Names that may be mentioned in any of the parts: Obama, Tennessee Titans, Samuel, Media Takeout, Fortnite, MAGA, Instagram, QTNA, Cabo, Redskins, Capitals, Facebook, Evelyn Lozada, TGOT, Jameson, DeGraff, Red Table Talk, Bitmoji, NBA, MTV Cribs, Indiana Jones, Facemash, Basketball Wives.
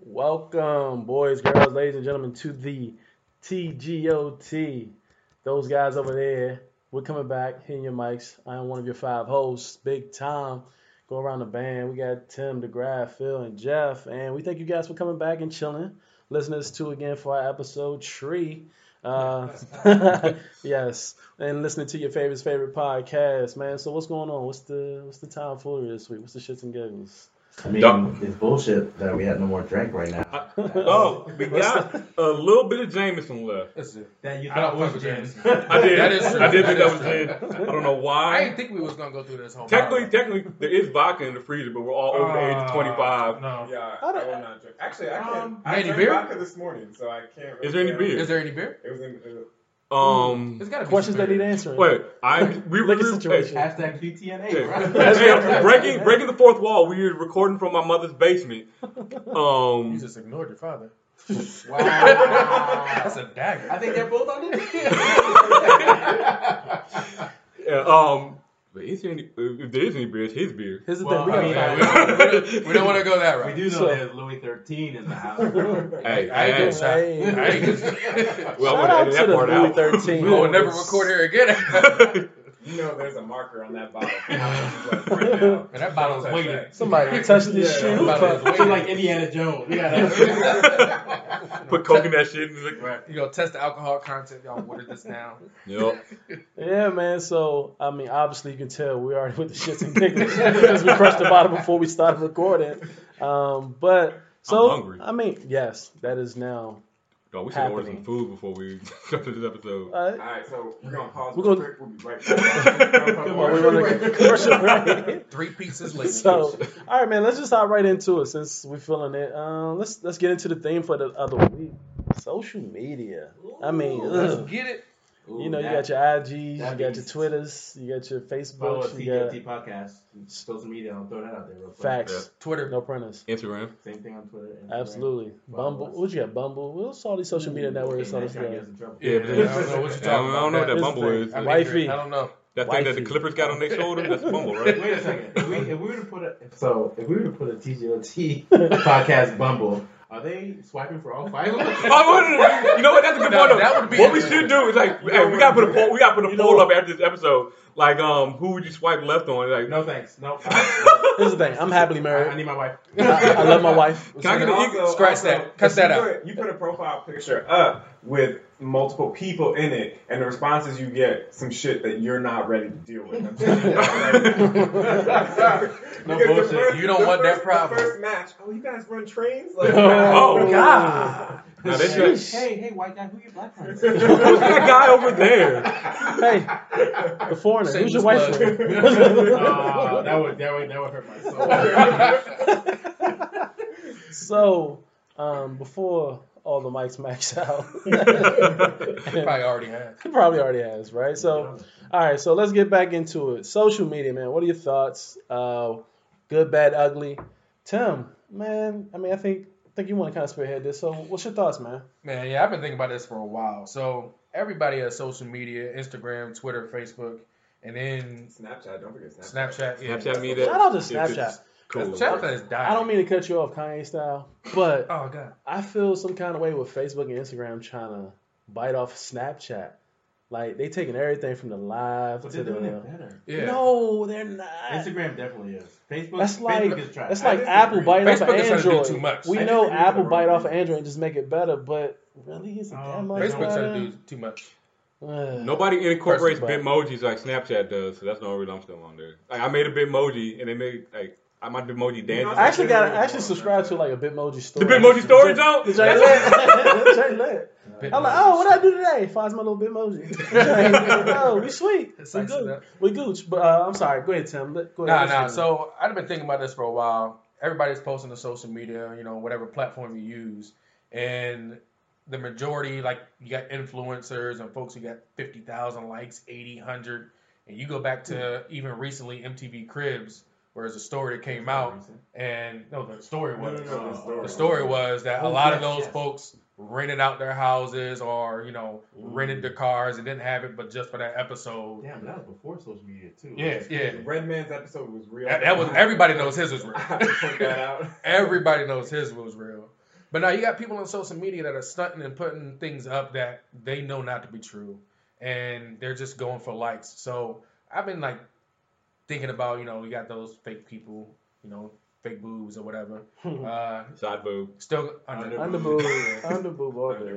welcome, boys, girls, ladies, and gentlemen, to the TGOT. Those guys over there. We're coming back, hitting your mics. I am one of your five hosts, Big Tom. Go around the band. We got Tim, DeGraff, Phil, and Jeff. And we thank you guys for coming back and chilling. Listeners to again for our episode 3. Yes. And listening to your favorite podcast, man. So what's going on? What's the time for this week? What's the shits and giggles? I mean, it's bullshit that we have no more drink right now. We got a little bit of Jameson left. That's it. That you thought was Jameson. I did. That is true. I did think that was Jameson. I don't know why. I didn't think we was going to go through this whole Technically, there is vodka in the freezer, but we're all over the age of 25. No. Yeah, I will not drink. Actually, I can't. I drank vodka this morning, so I can't. Is there any beer? It was in the... it's got questions that need answering. Wait, we look at situation. Hashtag QTNA. Right? breaking the fourth wall. We were recording from my mother's basement. You just ignored your father. Wow, that's a dagger. I think they're both on it. Yeah. But if there is any beer, it's his beer. Here's the thing. We don't want to go that route. We do know that Louis XIII is the house. Shout out to the Louis XIII. We will never record here again. You know there's a marker on that bottle. And that bottle's waiting. Somebody touched this shit. It's like Indiana Jones. Yeah. Put coke in that shit. You know, test the alcohol content. Y'all watered this down. Yep. Yeah, man. So, I mean, obviously you can tell we already with the shits and giggles because we crushed the bottle before we started recording. But so, I'm hungry. I mean, yes, that is now. Oh, we should order some food before we go to this episode. All right, so we're going to pause real quick. We'll be right back. 3 pizzas later. So, all right, man, let's just hop right into it since we're feeling it. Let's get into the theme for the other week. Social media. Ooh, I mean, let's get it. Ooh, you know, you got your IGs, you got your Twitters, you got your Facebooks. TGOT podcast, social media. I'll throw that out there real quick. Facts. Yeah. Twitter. No printers. Instagram. Same thing on Twitter. Instagram. Absolutely. Bumble. What'd you got? Bumble. What's all these social media networks? All this stuff. Yeah, but I don't know what you're talking about. I don't know what that Bumble is. Wifey. I don't know. That thing that the Clippers got on their shoulder, that's Bumble, right? Wait a second. If we were to put a TGOT podcast Bumble, are they swiping for all 5 of us? You know what? That's a good point. What we should do is like, hey, we gotta put a poll. We gotta put a poll up after this episode. Like, who would you swipe left on? Like, no thanks. No. Here's the thing. I'm happily married. I need my wife. I love my wife. Scratch that. Cut that out. You put a profile picture up with multiple people in it, and the responses you get some shit that you're not ready to deal with. No bullshit. You don't want that problem. First match. Oh, you guys run trains? Like, oh God. No, hey, white guy, who your black friend? Who's that guy over there? Hey, the foreigner. Who's your white friend? That would hurt my soul. So, before all the mics max out, It probably already has, right? So, all right, so let's get back into it. Social media, man. What are your thoughts? Good, bad, ugly. Tim, man. I mean, I think you want to kind of spearhead this. So what's your thoughts, man? Man, yeah, I've been thinking about this for a while. So everybody has social media, Instagram, Twitter, Facebook, and then... Snapchat, don't forget Snapchat. Yeah. Shout out to Snapchat. Cool. Snapchat is dying. I don't mean to cut you off Kanye style, but oh, God. I feel some kind of way with Facebook and Instagram trying to bite off Snapchat. Like, they taking everything from the live to the... better. Yeah. No, they're not. Instagram definitely is. Facebook is trying. That's like Apple biting off of Android. To do too much. We know Apple bite off of Android and just make it better, but really, it's damn much. Facebook's trying to do too much. Nobody incorporates Bitmojis like Snapchat does, so that's the only reason I'm still on there. Like, I made a Bitmoji, and they made... like. my Bitmoji dance. I actually got. I actually subscribed to like a Bitmoji story. The Bitmoji story, Joe. That's lit. I'm like, oh, what I do today? Finds my little Bitmoji. Oh, we sweet. We good. We gooch. But I'm sorry. Go ahead, Tim. Go ahead. So I've been thinking about this for a while. Everybody's posting to social media, you know, whatever platform you use, and the majority, like, you got influencers and folks who got 50,000 likes, 80, 100, and you go back to even recently MTV Cribs, where there's a story that came out, and the story was that a lot of those folks rented out their houses or, you know, rented their cars and didn't have it, but just for that episode. Damn, but that was before social media, too. Yeah. Red Man's episode was real. Everybody knows his was real. Check that out. Everybody knows his was real. But now you got people on social media that are stunting and putting things up that they know not to be true, and they're just going for likes. So I've been, like, thinking about, you know, you got those fake people, you know, fake boobs or whatever. Side boob. Still under boob. Under boob all day.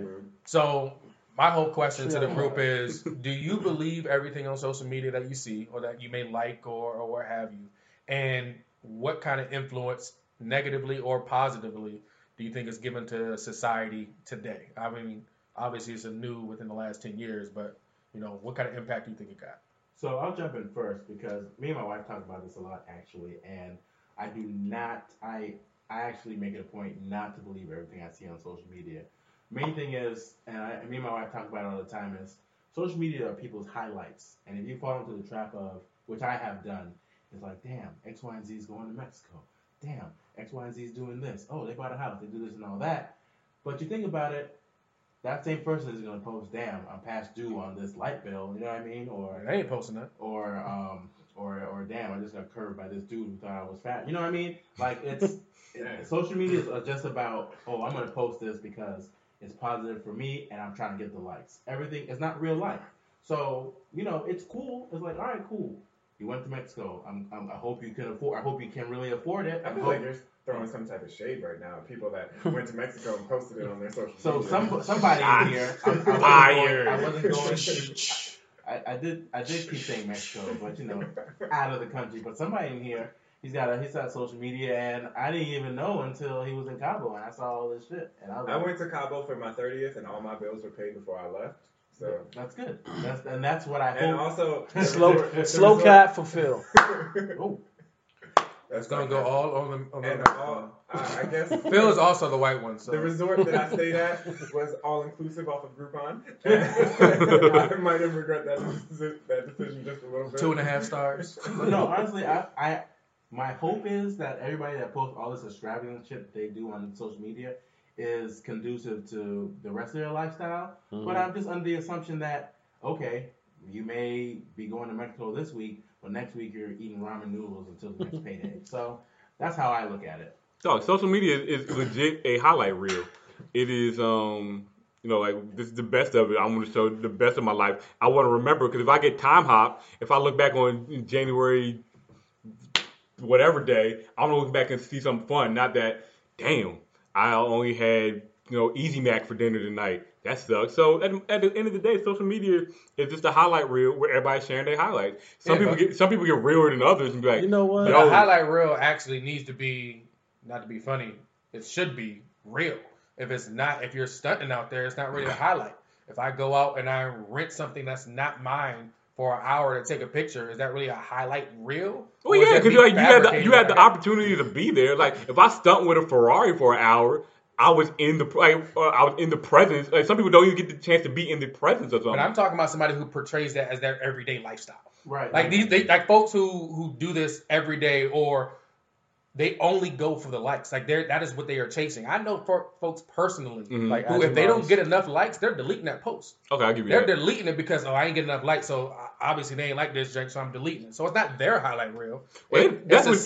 So my whole question to the group is, do you believe everything on social media that you see or that you may like or what have you? And what kind of influence, negatively or positively, do you think is given to society today? I mean, obviously it's new within the last 10 years, but, you know, what kind of impact do you think it got? So I'll jump in first because me and my wife talk about this a lot, actually, and I do not, I actually make it a point not to believe everything I see on social media. Main thing is, and me and my wife talk about it all the time, is social media are people's highlights. And if you fall into the trap of, which I have done, it's like, damn, X, Y, and Z is going to Mexico. Damn, X, Y, and Z is doing this. Oh, they bought a house. They do this and all that. But you think about it, that same person is going to post, damn, I'm past due on this light bill. You know what I mean? Or they ain't posting that. Or damn, I just got curved by this dude who thought I was fat. You know what I mean? Like, it's social media is just about, oh, I'm going to post this because it's positive for me and I'm trying to get the likes. Everything is not real life. So, you know, it's cool. It's like, all right, cool. You went to Mexico. I hope you can afford. I hope you can really afford it. I feel like you're throwing some type of shade right now. People that went to Mexico and posted it on their social media. So somebody in here, I wasn't going to. I did keep saying Mexico, but, you know, out of the country. But somebody in here, he's got social media, and I didn't even know until he was in Cabo, and I saw all this shit. And I went to Cabo for my 30th, and all my bills were paid before I left. So that's good. That's what I hope. And also, slow cat fulfill. Oh. That's going to go all on the I guess Phil is also the white one. So. The resort that I stayed at was all-inclusive off of Groupon. I might have regret that decision just a little bit. 2.5 stars. But no, honestly, I my hope is that everybody that posts all this extravagant shit they do on social media is conducive to the rest of their lifestyle. Mm-hmm. But I'm just under the assumption that, okay, you may be going to Mexico this week, but next week you're eating ramen noodles until the next payday. So that's how I look at it. Dog, social media is legit a highlight reel. It is, you know, like, this is the best of it. I'm going to show the best of my life. I want to remember, because if I get time hop, if I look back on January whatever day, I'm going to look back and see something fun. Not that, damn, I only had, you know, Easy Mac for dinner tonight. That sucks. So at the end of the day, social media is just a highlight reel where everybody's sharing their highlights. Some people get realer than others and be like, you know what? But a highlight reel actually needs to be, not to be funny, it should be real. If it's not, if you're stunting out there, it's not really a highlight. If I go out and I rent something that's not mine for an hour to take a picture, is that really a highlight reel? Well, yeah, because like, you had the opportunity to be there. Like, if I stunt with a Ferrari for an hour, I was in the presence. Like, some people don't even get the chance to be in the presence of something. But I'm talking about somebody who portrays that as their everyday lifestyle. Right. Like folks who do this every day, or they only go for the likes. Like, that is what they are chasing. I know folks personally, mm-hmm. like, who if they don't get enough likes, they're deleting that post. Okay, I'll give you that. They're deleting it because, oh, I ain't getting enough likes, so obviously they ain't like this drink, so I'm deleting it. So it's not their highlight reel. Well, that's when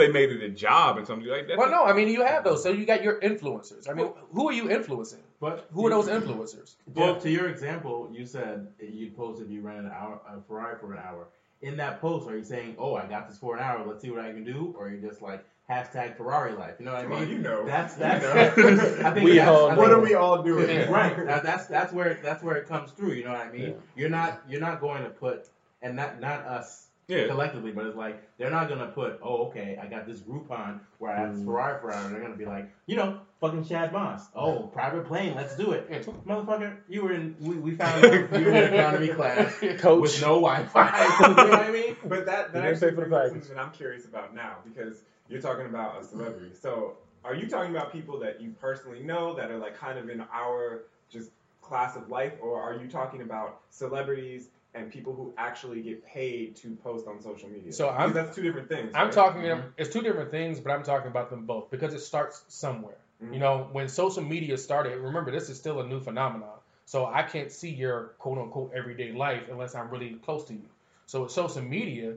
they made it a job and something like that. Well, no, I mean, you have those. So you got your influencers. I mean, who are you influencing? But who are those influencers? Well, to your example, you said you'd post if you ran a Ferrari for an hour. In that post, are you saying, oh, I got this for an hour, let's see what I can do? Or are you just like, hashtag Ferrari life? You know what I mean? Well, you know. That's you know. I think we all know. What are we all doing? Yeah. Right. That's where it comes through, you know what I mean? Yeah. You're not going to put, and not us. yeah. collectively, but it's like, they're not going to put, oh, okay, I got this Groupon where I asked Ferrari for it. They're going to be like, you know, fucking Chad Moss. Oh, private plane, let's do it. Motherfucker, you were in, we found out you were in economy class Coach. With no Wi-Fi. You know what I mean? But that actually brings up something that I'm curious about now, because you're talking about a celebrity. So are you talking about people that you personally know that are like kind of in our just class of life, or are you talking about celebrities and people who actually get paid to post on social media? So that's two different things. I'm talking, it's two different things, but I'm talking about them both because it starts somewhere. Mm-hmm. You know, when social media started, remember, this is still a new phenomenon. So I can't see your quote unquote everyday life unless I'm really close to you. So with social media,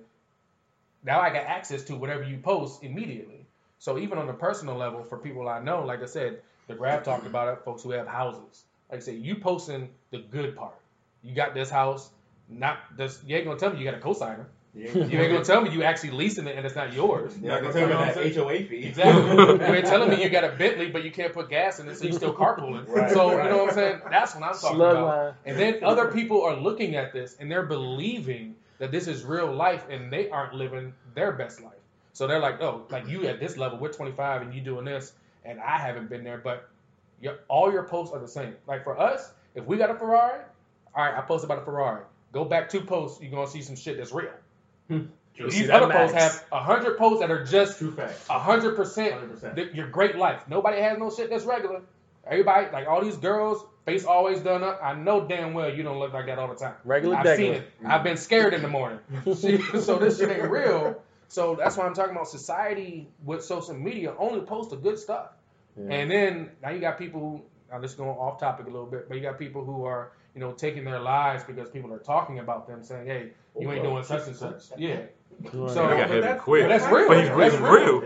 now I got access to whatever you post immediately. So even on a personal level, for people I know, like I said, the Grab talked about it, folks who have houses. Like I said, you posting the good part. You got this house. Not this, you ain't gonna tell me you got a cosigner. Yeah. You ain't gonna tell me you actually leasing it and it's not yours. You're not gonna tell me that HOA fee. Exactly. You ain't telling me you got a Bentley but you can't put gas in it, so you still carpooling. Right, so you know what I'm saying? That's what I'm talking about. And then other people are looking at this and they're believing that this is real life and they aren't living their best life. So they're like, oh, like you at this level, we're 25 and you doing this, and I haven't been there, but all your posts are the same. Like for us, if we got a Ferrari, all right, I post about a Ferrari. Go back 2 posts, you're going to see some shit that's real. These other posts have 100 posts that are just true facts. 100%. Your great life. Nobody has no shit that's regular. Everybody, like all these girls, face always done up. I know damn well you don't look like that all the time. Regular I've seen it. I've been scared in the morning. So this shit ain't real. So that's why I'm talking about society with social media only posts the good stuff. Yeah. And then now you got people who, I'm just going off topic a little bit, but you got people who are, you know, taking their lives because people are talking about them, saying, "Hey, you ain't doing such and such." Yeah. So that's real.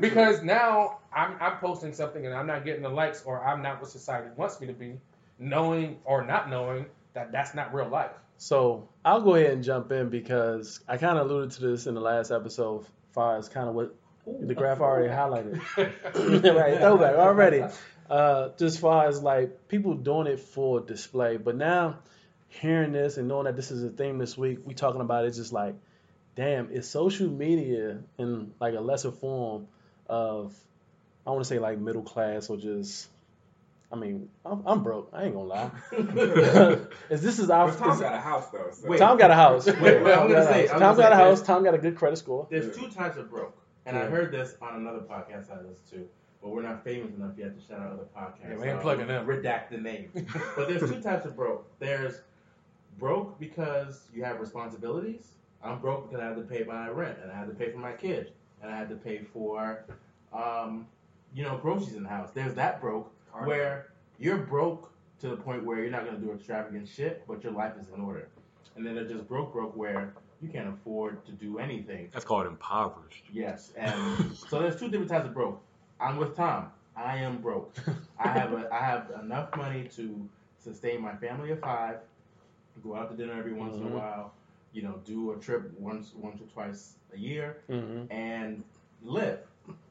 Because now I'm posting something and I'm not getting the likes, or I'm not what society wants me to be, knowing or not knowing that that's not real life. So I'll go ahead and jump in because I kind of alluded to this in the last episode, as far as kind of what the graph already highlighted. Right, throwback already. Just far as like people doing it for display, but now hearing this and knowing that this is a thing this week, we talking about it's just like, damn, is social media in like a lesser form of, I want to say like middle class or just, I mean, I'm broke. I ain't gonna lie. Tom got a house though. So. Wait, Tom got a house. Tom got a house. Tom got a good credit score. There's 2 types of broke, and I heard this on another podcast I listened to. But we're not famous enough yet to shout out other podcasts. Yeah, we ain't plugging them. Redact the name. But there's 2 types of broke. There's broke because you have responsibilities. I'm broke because I have to pay my rent, and I have to pay for my kids, and I have to pay for, groceries in the house. There's that broke where you're broke to the point where you're not going to do extravagant shit, but your life is in order. And then they're just broke where you can't afford to do anything. That's called impoverished. Yes. And so there's 2 different types of broke. I'm with Tom. I am broke. I have enough money to sustain my family of 5, go out to dinner every once in a while, you know, do a trip once or twice a year, and live.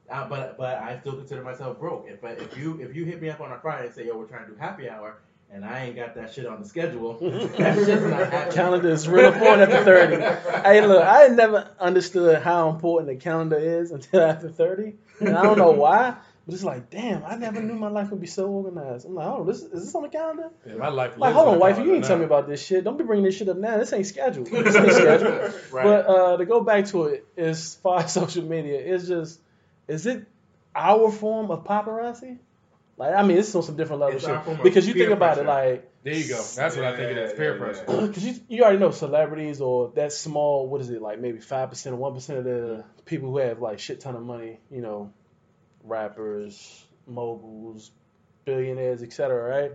But I still consider myself broke. If you hit me up on a Friday and say, yo, we're trying to do happy hour, and I ain't got that shit on the schedule. That shit's not happening. Calendar is real important after 30. Hey, look, I never understood how important the calendar is until after 30. And I don't know why, but it's like, damn, I never knew my life would be so organized. I'm like, oh, is this on the calendar? Yeah, my life. Like, hold on, wife, you ain't tell me about this shit. Don't be bringing this shit up now. This ain't scheduled. Right. But to go back to it, as far as social media, it's just, is it our form of paparazzi? Like, I mean, it's on some different level shit. Because you think about it, like... There you go. That's what I think it is, peer pressure. Because you already know celebrities or that small, what is it, like maybe 5% or 1% of the people who have, like, shit ton of money, you know, rappers, moguls, billionaires, et cetera, right?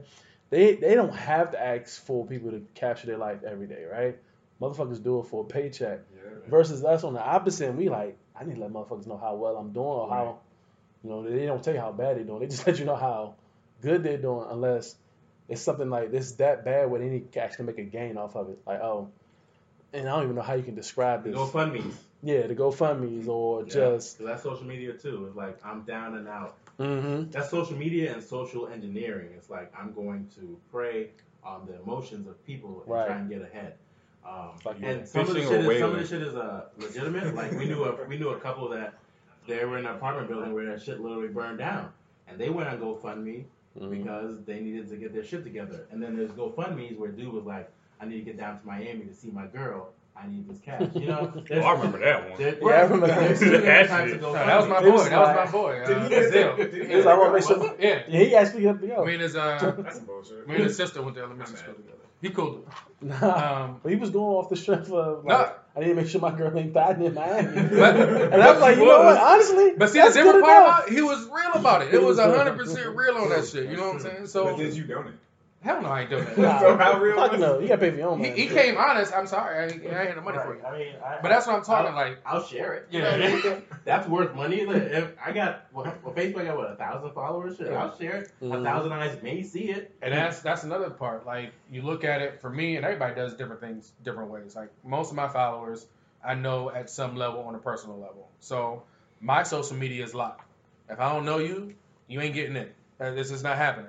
They don't have to ask for people to capture their life every day, right? Motherfuckers do it for a paycheck. Yeah, versus us on the opposite, and we like, I need to let motherfuckers know how well I'm doing or how... You know, they don't tell you how bad they're doing. They just let you know how good they're doing unless it's something like this that bad where they need to actually make a gain off of it. Like, oh, and I don't even know how you can describe this. The GoFundMes. Yeah, the GoFundMes or just... That's social media too. It's like, I'm down and out. Mm-hmm. That's social media and social engineering. It's like, I'm going to prey on the emotions of people and try and get ahead. And some of the shit is legitimate. Like we knew a couple that they were in an apartment building where that shit literally burned down, and they went on GoFundMe because they needed to get their shit together. And then there's GoFundMes where dude was like, I need to get down to Miami to see my girl. I need this cash. You know? Well, I remember that one. Yeah, I remember that. That was my boy. Yeah. Yeah, he actually helped me out. That's some bullshit. Me and his sister went to elementary school together. He cooled it. But he was going off the strength of, I need to make sure my girl ain't dying in Miami. And I was like, you know what? Honestly, but see, the different part about it, he was real about it. It was 100% real on that shit. You know what I'm saying? So did you donate? Hell no, I ain't doing that. So how real? Fuck no, you gotta pay for your own money. He came honest. I'm sorry, I ain't had the money for you. I mean, but that's what I'm talking. I'll share it. Yeah, that's worth money. Like, if I got Facebook got 1,000 followers. Shit, I'll share it. 1,000 eyes may see it. And that's another part. Like you look at it for me, and everybody does different things different ways. Like most of my followers, I know at some level on a personal level. So my social media is locked. If I don't know you, you ain't getting it. This is not happening.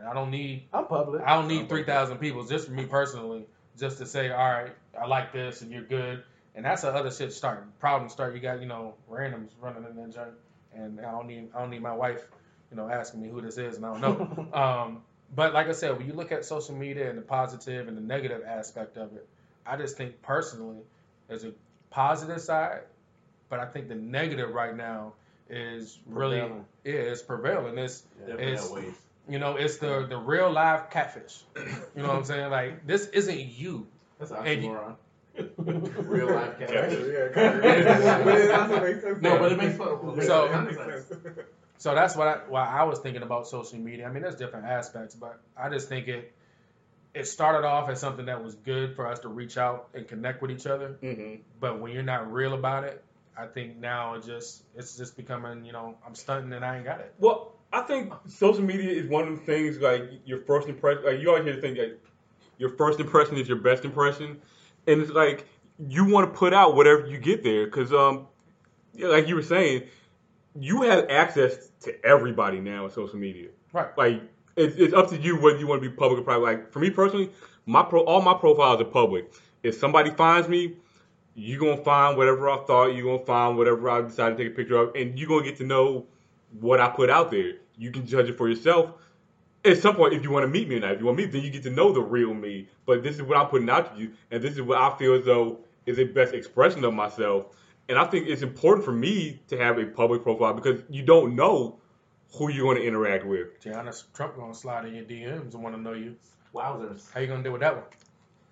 I'm public. I don't need 3,000 people just for me personally, just to say, all right, I like this and you're good. And that's the other shit starting. Problems start. You got randoms running in that junk, and I don't need my wife, asking me who this is, and I don't know. But like I said, when you look at social media and the positive and the negative aspect of it, I just think personally there's a positive side, but I think the negative right now is really prevailing. It's prevailing. It's the real live catfish. You know what I'm saying? Like this isn't you. That's an oxymoron. Real life catfish. No, but it makes sense. So that's why I was thinking about social media. I mean, there's different aspects, but I just think it started off as something that was good for us to reach out and connect with each other. Mm-hmm. But when you're not real about it, I think now it's just becoming, I'm stunting and I ain't got it. Well, I think social media is one of the things, like, your first impression. Like, you always hear the thing, like, your first impression is your best impression. And it's like, you want to put out whatever you get there. Because, like you were saying, you have access to everybody now on social media. Right. Like, it's up to you whether you want to be public or private. Like, for me personally, all my profiles are public. If somebody finds me, you're going to find whatever I thought, you're going to find whatever I decided to take a picture of, and you're going to get to know what I put out there. You can judge it for yourself. At some point, if you want to meet me or not, if you want to meet me, then you get to know the real me. But this is what I'm putting out to you, and this is what I feel as though is the best expression of myself. And I think it's important for me to have a public profile because you don't know who you're going to interact with. Tiana Trump going to slide in your DMs and want to know you. Wowzers. How you going to deal with that one?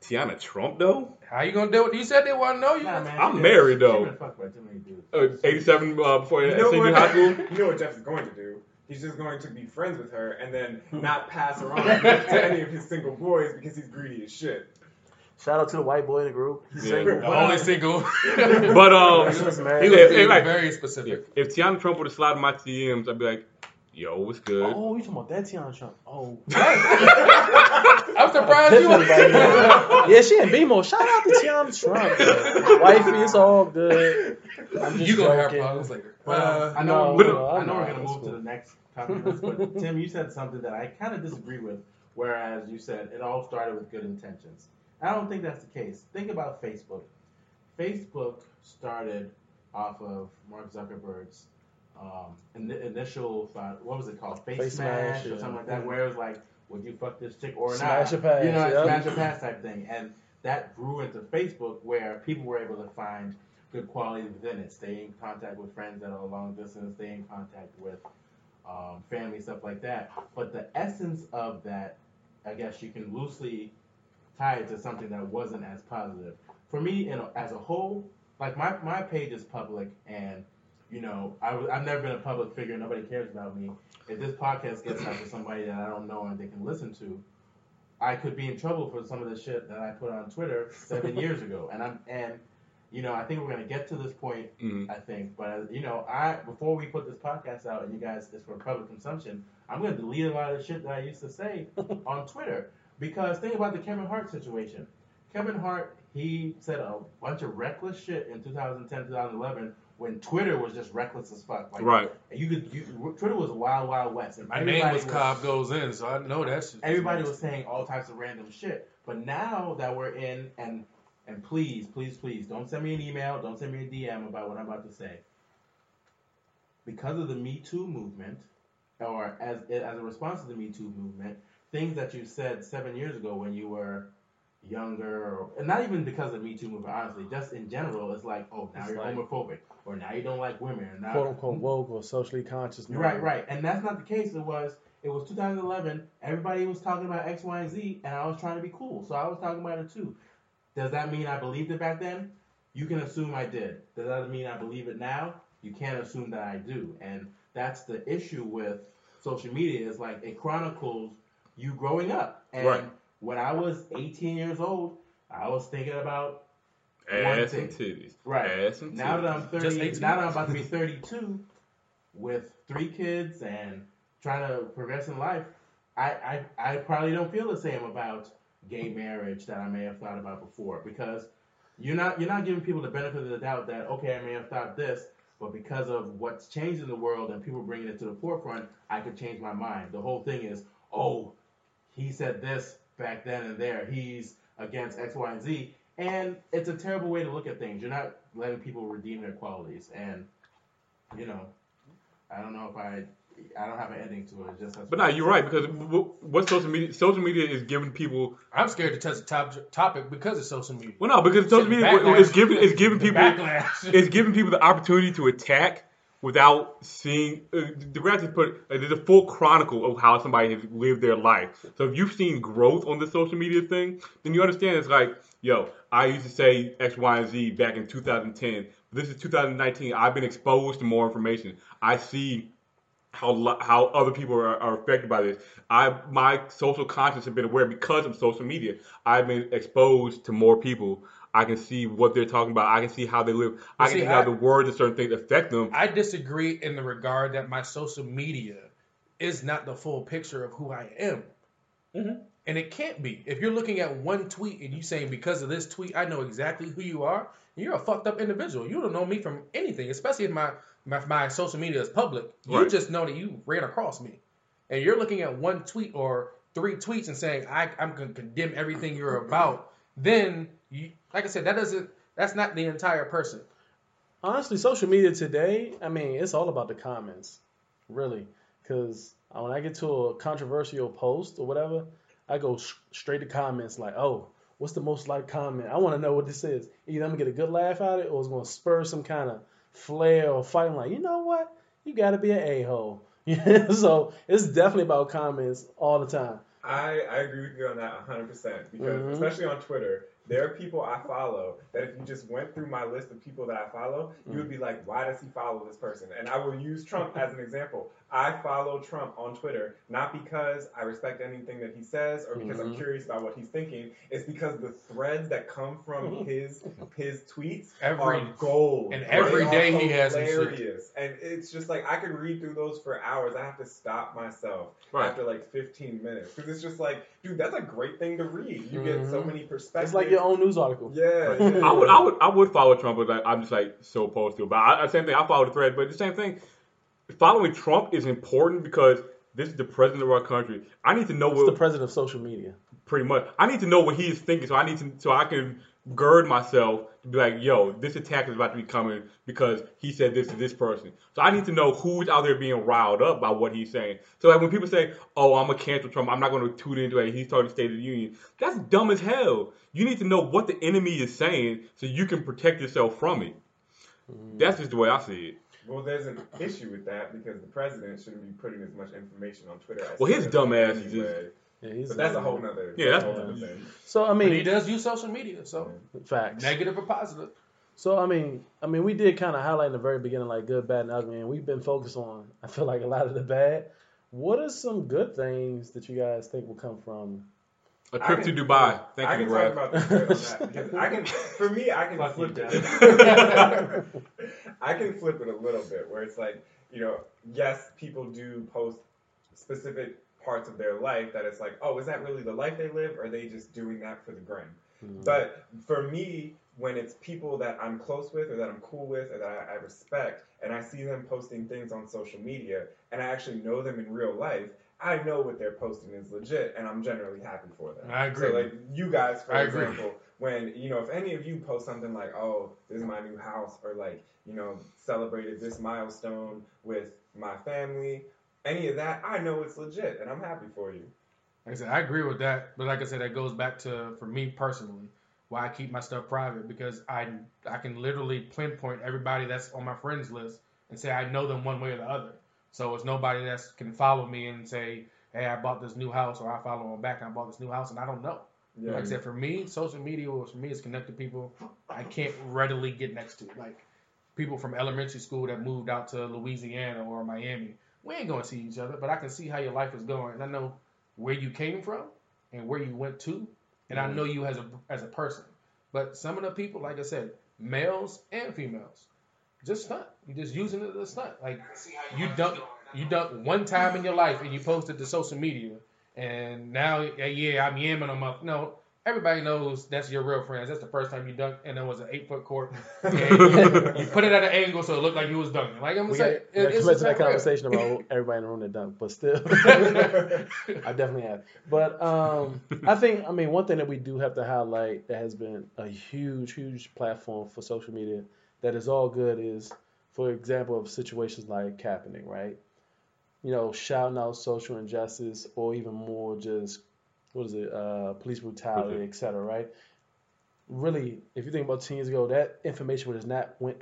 Tiana Trump, though? How you gonna do it? You said they want to know you. Nah, man, I'm married, though. 87 before senior high school. You know what Jeff's going to do? He's just going to be friends with her and then not pass her on to any of his single boys because he's greedy as shit. Shout out to the white boy in the group. He's single. Only single. But he was very specific. If Tiana Trump would have slid in my DMs, I'd be like, yo, what's good? Oh, you talking about that Tiana Trump? Oh, I'm surprised you. Yeah, she in BMO. Shout out to Tiana Trump. Wifey, it's all good. I'm just you gonna have problems later. I know we're gonna move to the next topic, but Tim, you said something that I kind of disagree with. Whereas you said it all started with good intentions. I don't think that's the case. Think about Facebook. Facebook started off of Mark Zuckerberg's. And the initial thought, what was it called? Facemash or something like that, where it was like, would you fuck this chick or not? Smash your pass. Smash your pass type thing. And that grew into Facebook where people were able to find good quality within it. Stay in contact with friends that are long distance, stay in contact with family, stuff like that. But the essence of that, I guess you can loosely tie it to something that wasn't as positive. For me, as a whole, like my page is public and I've never been a public figure. Nobody cares about me. If this podcast gets out to somebody that I don't know and they can listen to, I could be in trouble for some of the shit that I put on Twitter 7 years ago. And I think we're going to get to this point, I think. But, before we put this podcast out and you guys, it's for public consumption, I'm going to delete a lot of the shit that I used to say on Twitter. Because think about the Kevin Hart situation. Kevin Hart, he said a bunch of reckless shit in 2010, 2011, when Twitter was just reckless as fuck. Like, right. Twitter was wild, wild west. My name was Cobb Goes In, so I know that shit. Everybody was saying all types of random shit. But now that we're in, and And please, please, please, don't send me an email. Don't send me a DM about what I'm about to say. Because of the Me Too movement, or as a response to the Me Too movement, things that you said 7 years ago when you were younger, or, and not even because of the Me Too movement, honestly, just in general, it's like, oh, now it's you're like, homophobic, or now you don't like women, or now, quote unquote, woke or socially conscious. Right, women. Right, and that's not the case. It was 2011. Everybody was talking about X, Y, and Z, and I was trying to be cool, so I was talking about it too. Does that mean I believed it back then? You can assume I did. Does that mean I believe it now? You can't assume that I do. And that's the issue with social media, is like it chronicles you growing up. And when I was 18 years old, I was thinking about ass and titties. Right. Ass and titties. Now that I'm 30, now that I'm about to be 32 with 3 kids and trying to progress in life, I probably don't feel the same about gay marriage that I may have thought about before, because you're not giving people the benefit of the doubt that, okay, I may have thought this, but because of what's changed in the world and people bringing it to the forefront, I could change my mind. The whole thing is, oh, he said this back then and there. He's against X, Y, and Z. And it's a terrible way to look at things. You're not letting people redeem their qualities. And, you know, I don't know if I don't have an ending to it. But no, you're right, because what social media is giving people. I'm scared to touch the topic because of social media. Well, no, because social media is giving people the opportunity to attack without seeing. There's a full chronicle of how somebody has lived their life. So if you've seen growth on the social media thing, then you understand it's like, yo, I used to say X, Y, and Z back in 2010. This is 2019. I've been exposed to more information. I see how other people are affected by this. My social conscience has been aware because of social media. I've been exposed to more people. I can see what they're talking about. I can see how they live. I can see how the words and certain things affect them. I disagree in the regard that my social media is not the full picture of who I am. Mm-hmm. And it can't be. If you're looking at one tweet and you saying, because of this tweet, I know exactly who you are, you're a fucked up individual. You don't know me from anything, especially if my social media is public. Right. You just know that you ran across me. And you're looking at one tweet or 3 tweets and saying, I'm going to condemn everything you're about. Then, like I said, that's not the entire person. Honestly, social media today, I mean, it's all about the comments, really. Because when I get to a controversial post or whatever, I go straight to comments like, oh, what's the most liked comment? I want to know what this is. Either I'm going to get a good laugh out of it, or it's going to spur some kind of flare or fight. I'm like, you know what? You got to be an a-hole. So it's definitely about comments all the time. I agree with you on that 100%. Because especially on Twitter, there are people I follow that if you just went through my list of people that I follow, you would be like, why does he follow this person? And I will use Trump as an example. I follow Trump on Twitter, not because I respect anything that he says or because I'm curious about what he's thinking. It's because the threads that come from his tweets are gold. And every day he has hilarious. And it's just like, I could read through those for hours. I have to stop myself after like 15 minutes. Because it's just like, dude, that's a great thing to read. You get so many perspectives. It's like your own news article. Yeah. I would follow Trump, but I'm just like so opposed to it. But same thing, I follow the thread, but the same thing. Following Trump is important because this is the president of our country. I need to know the president of social media. Pretty much. I need to know what he is thinking, so I can gird myself to be like, yo, this attack is about to be coming because he said this to this person. So I need to know who's out there being riled up by what he's saying. So like when people say, oh, I'm going to cancel Trump, I'm not going to tune into it, he's talking to the State of the Union, that's dumb as hell. You need to know what the enemy is saying so you can protect yourself from it. That's just the way I see it. Well, there's an issue with that because the president shouldn't be putting as much information on Twitter. Well, his dumb ass is just... but that's a whole nother thing. So, I mean... But he does use social media, so... Facts. Negative or positive. So, I mean, we did kind of highlight in the very beginning, like, good, bad, and ugly, and we've been focused on, I feel like, a lot of the bad. What are some good things that you guys think will come from... A trip to Dubai. Thank you, Brad. I can talk about this on that because I can flip it. I can flip it a little bit where it's like, you know, yes, people do post specific parts of their life that it's like, oh, is that really the life they live? Or are they just doing that for the gram? Mm-hmm. But for me, when it's people that I'm close with or that I'm cool with or that I respect, and I see them posting things on social media and I actually know them in real life, I know what they're posting is legit, and I'm generally happy for them. I agree. So, like, you guys, for example, when, you know, if any of you post something like, oh, this is my new house, or, like, you know, celebrated this milestone with my family, any of that, I know it's legit, and I'm happy for you. Like I said, I agree with that, but like I said, that goes back to, for me personally, why I keep my stuff private, because I can literally pinpoint everybody that's on my friends list and say I know them one way or the other. So it's nobody that can follow me and say, hey, I bought this new house, or I follow them back and I bought this new house, and I don't know. Yeah. Like I said, for me, social media was, for me, is connected to people I can't readily get next to. Like people from elementary school that moved out to Louisiana or Miami. We ain't going to see each other, but I can see how your life is going. And I know where you came from and where you went to, and I know you as a person. But some of the people, like I said, males and females, just stunt. You're just using it as a stunt. Like, you dumped one time in your life and you posted to social media, and now, yeah, I'm yamming them up. No, everybody knows that's your real friends. That's the first time you dunked, and it was an 8-foot court. You put it at an angle so it looked like you was dunking. Like, I'm going to say, it's mentioned that conversation about everybody in the room that dunked, but still. I definitely have. But I think, I mean, one thing that we do have to highlight that has been a huge, huge platform for social media that is all good is, for example, of situations like Kaepernick, right? You know, shouting out social injustice, or even more just, police brutality, et cetera, right? Really, if you think about 10 years ago, that information would have not went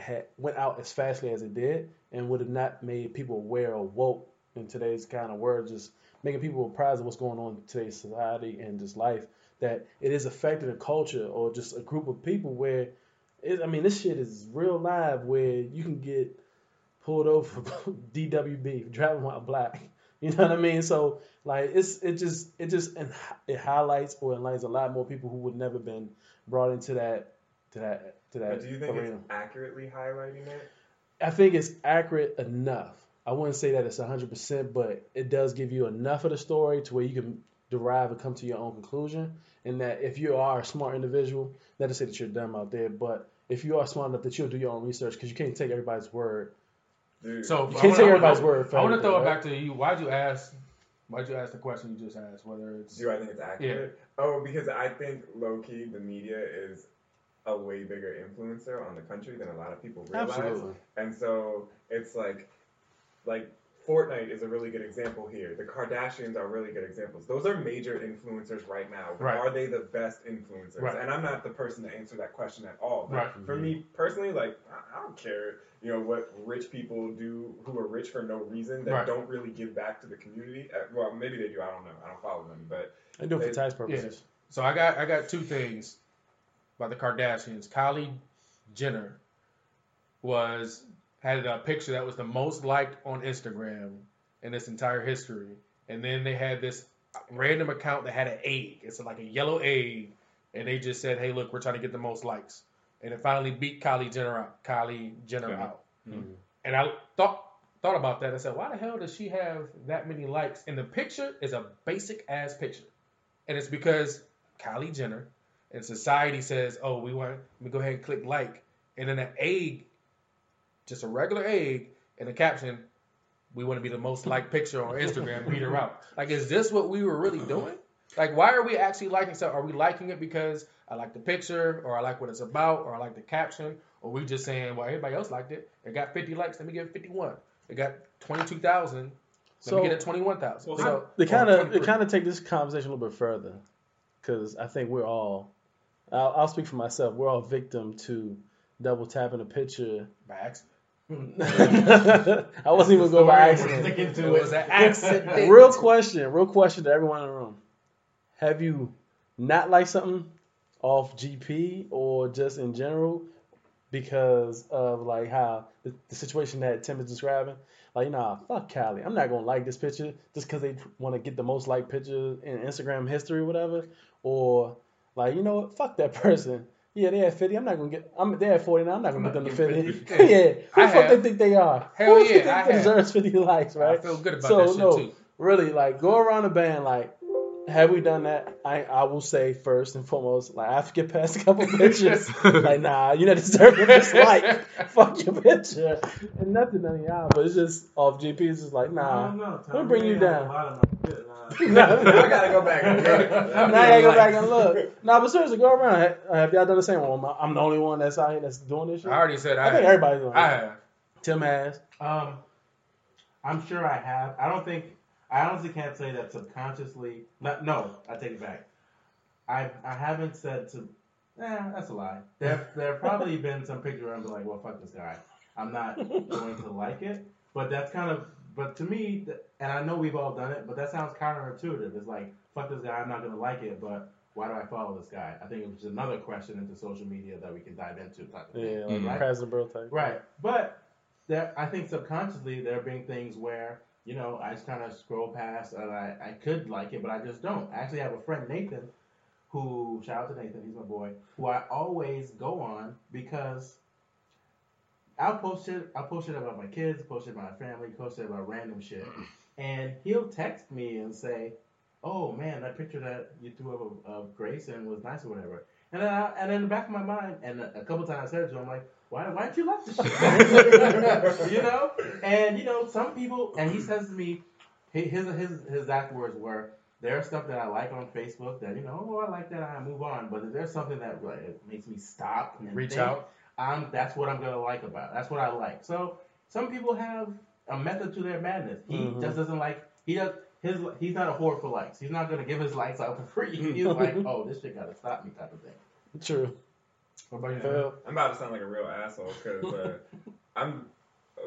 out as fastly as it did, and would have not made people aware or woke in today's kind of world, just making people apprised of what's going on in today's society and just life, that it is affecting a culture or just a group of people where, this shit is real live, where you can get pulled over for DWB, driving while black. You know what I mean? So, like, it highlights or enlightens a lot more people who would never been brought into that. But do you think it's accurately highlighting it? I think it's accurate enough. I wouldn't say that it's 100%, but it does give you enough of the story to where you can derive and come to your own conclusion. And that if you are a smart individual, not to say that you're dumb out there, but if you are smart enough that you'll do your own research, because you can't take everybody's word. Dude. So you can't take everybody's word. I want to throw it back to you. Why'd you ask the question you just asked? Whether it's do I think it's accurate? Yeah. Oh, because I think low key the media is a way bigger influencer on the country than a lot of people realize. Absolutely. And so it's like Fortnite is a really good example here. The Kardashians are really good examples. Those are major influencers right now. Right. Are they the best influencers? Right. And I'm not the person to answer that question at all. But right. For me personally, like, I don't care, you know, what rich people do who are rich for no reason that don't really give back to the community. Well, maybe they do. I don't know. I don't follow them. But they do it for tax purposes. Yeah. So I got two things about the Kardashians. Kylie Jenner had a picture that was the most liked on Instagram in its entire history. And then they had this random account that had an egg. It's like a yellow egg. And they just said, hey, look, we're trying to get the most likes. And it finally beat Kylie Jenner out. Mm-hmm. And I thought about that. I said, why the hell does she have that many likes? And the picture is a basic-ass picture. And it's because Kylie Jenner and society says, oh, let me go ahead and click like. And then an egg, just a regular egg, and a caption, we want to be the most liked picture on Instagram, beat her out. Like, is this what we were really doing? Like, why are we actually liking stuff? Are we liking it because I like the picture, or I like what it's about, or I like the caption, or we just saying, well, everybody else liked it. It got 50 likes, let me give it 51. It got 22,000, let me get it 21,000. Well, so they kind of take this conversation a little bit further, because I think we're all, I'll speak for myself, we're all victim to double tapping a picture. By accident. I wasn't even going by accident. It was an accident. Real question to everyone in the room. Have you not liked something off GP or just in general because of like how the situation that Tim is describing? Like, nah, fuck Kylie. I'm not going to like this picture just because they want to get the most liked picture in Instagram history or whatever. Or like, you know what? Fuck that person. Yeah, they had 50. I'm not gonna get. They had 49. I'm not gonna get them to 50. Yeah, who the fuck they think they are? Hell yeah, I deserves 50 likes, right? I feel good about that shit too. Really, like, go around the band, like, Have we done that? I will say first and foremost, like, I have to get past a couple pictures. Like, nah, you're not deserving this like. Fuck your picture. And nothing on y'all, but it's just off GP. It's just like, nah, we'll bring you down. I gotta go back and look. Nah, but seriously, go around. Have y'all done the same one? I'm the only one that's out here that's doing this shit. I already said I think everybody's doing it. I have. Tim has. I'm sure I have. I honestly can't say that subconsciously. No, I take it back. I haven't said to. That's a lie. There have probably been some pictures where I'm like, well, fuck this guy. I'm not going to like it. But that's kind of. But to me, and I know we've all done it, but that sounds counterintuitive. It's like, fuck this guy. I'm not going to like it. But why do I follow this guy? I think it's another question into social media that we can dive into. Yeah, like the present birth type. Right, but I think subconsciously there have been things where. You know, I just kind of scroll past, and I could like it, but I just don't. I actually have a friend, Nathan, who, shout out to Nathan, he's my boy, who I always go on because I'll post shit. I'll post shit about my kids, post shit about my family, post shit about random shit. And he'll text me and say, oh, man, that picture that you threw up of Grayson was nice or whatever. And then, in the back of my mind, and a couple times I said to him, I'm like, why did you love this shit? You know? And, you know, some people, and he says to me, his exact words were, there's stuff that I like on Facebook that, you know, oh, I like that, I move on. But if there's something that it makes me stop and reach out, that's what I'm going to like about it. That's what I like. So some people have a method to their madness. He just doesn't like, he's not a whore for likes. He's not going to give his likes out for free. He's like, oh, this shit got to stop me type of thing. True. What about you? I'm about to sound like a real asshole because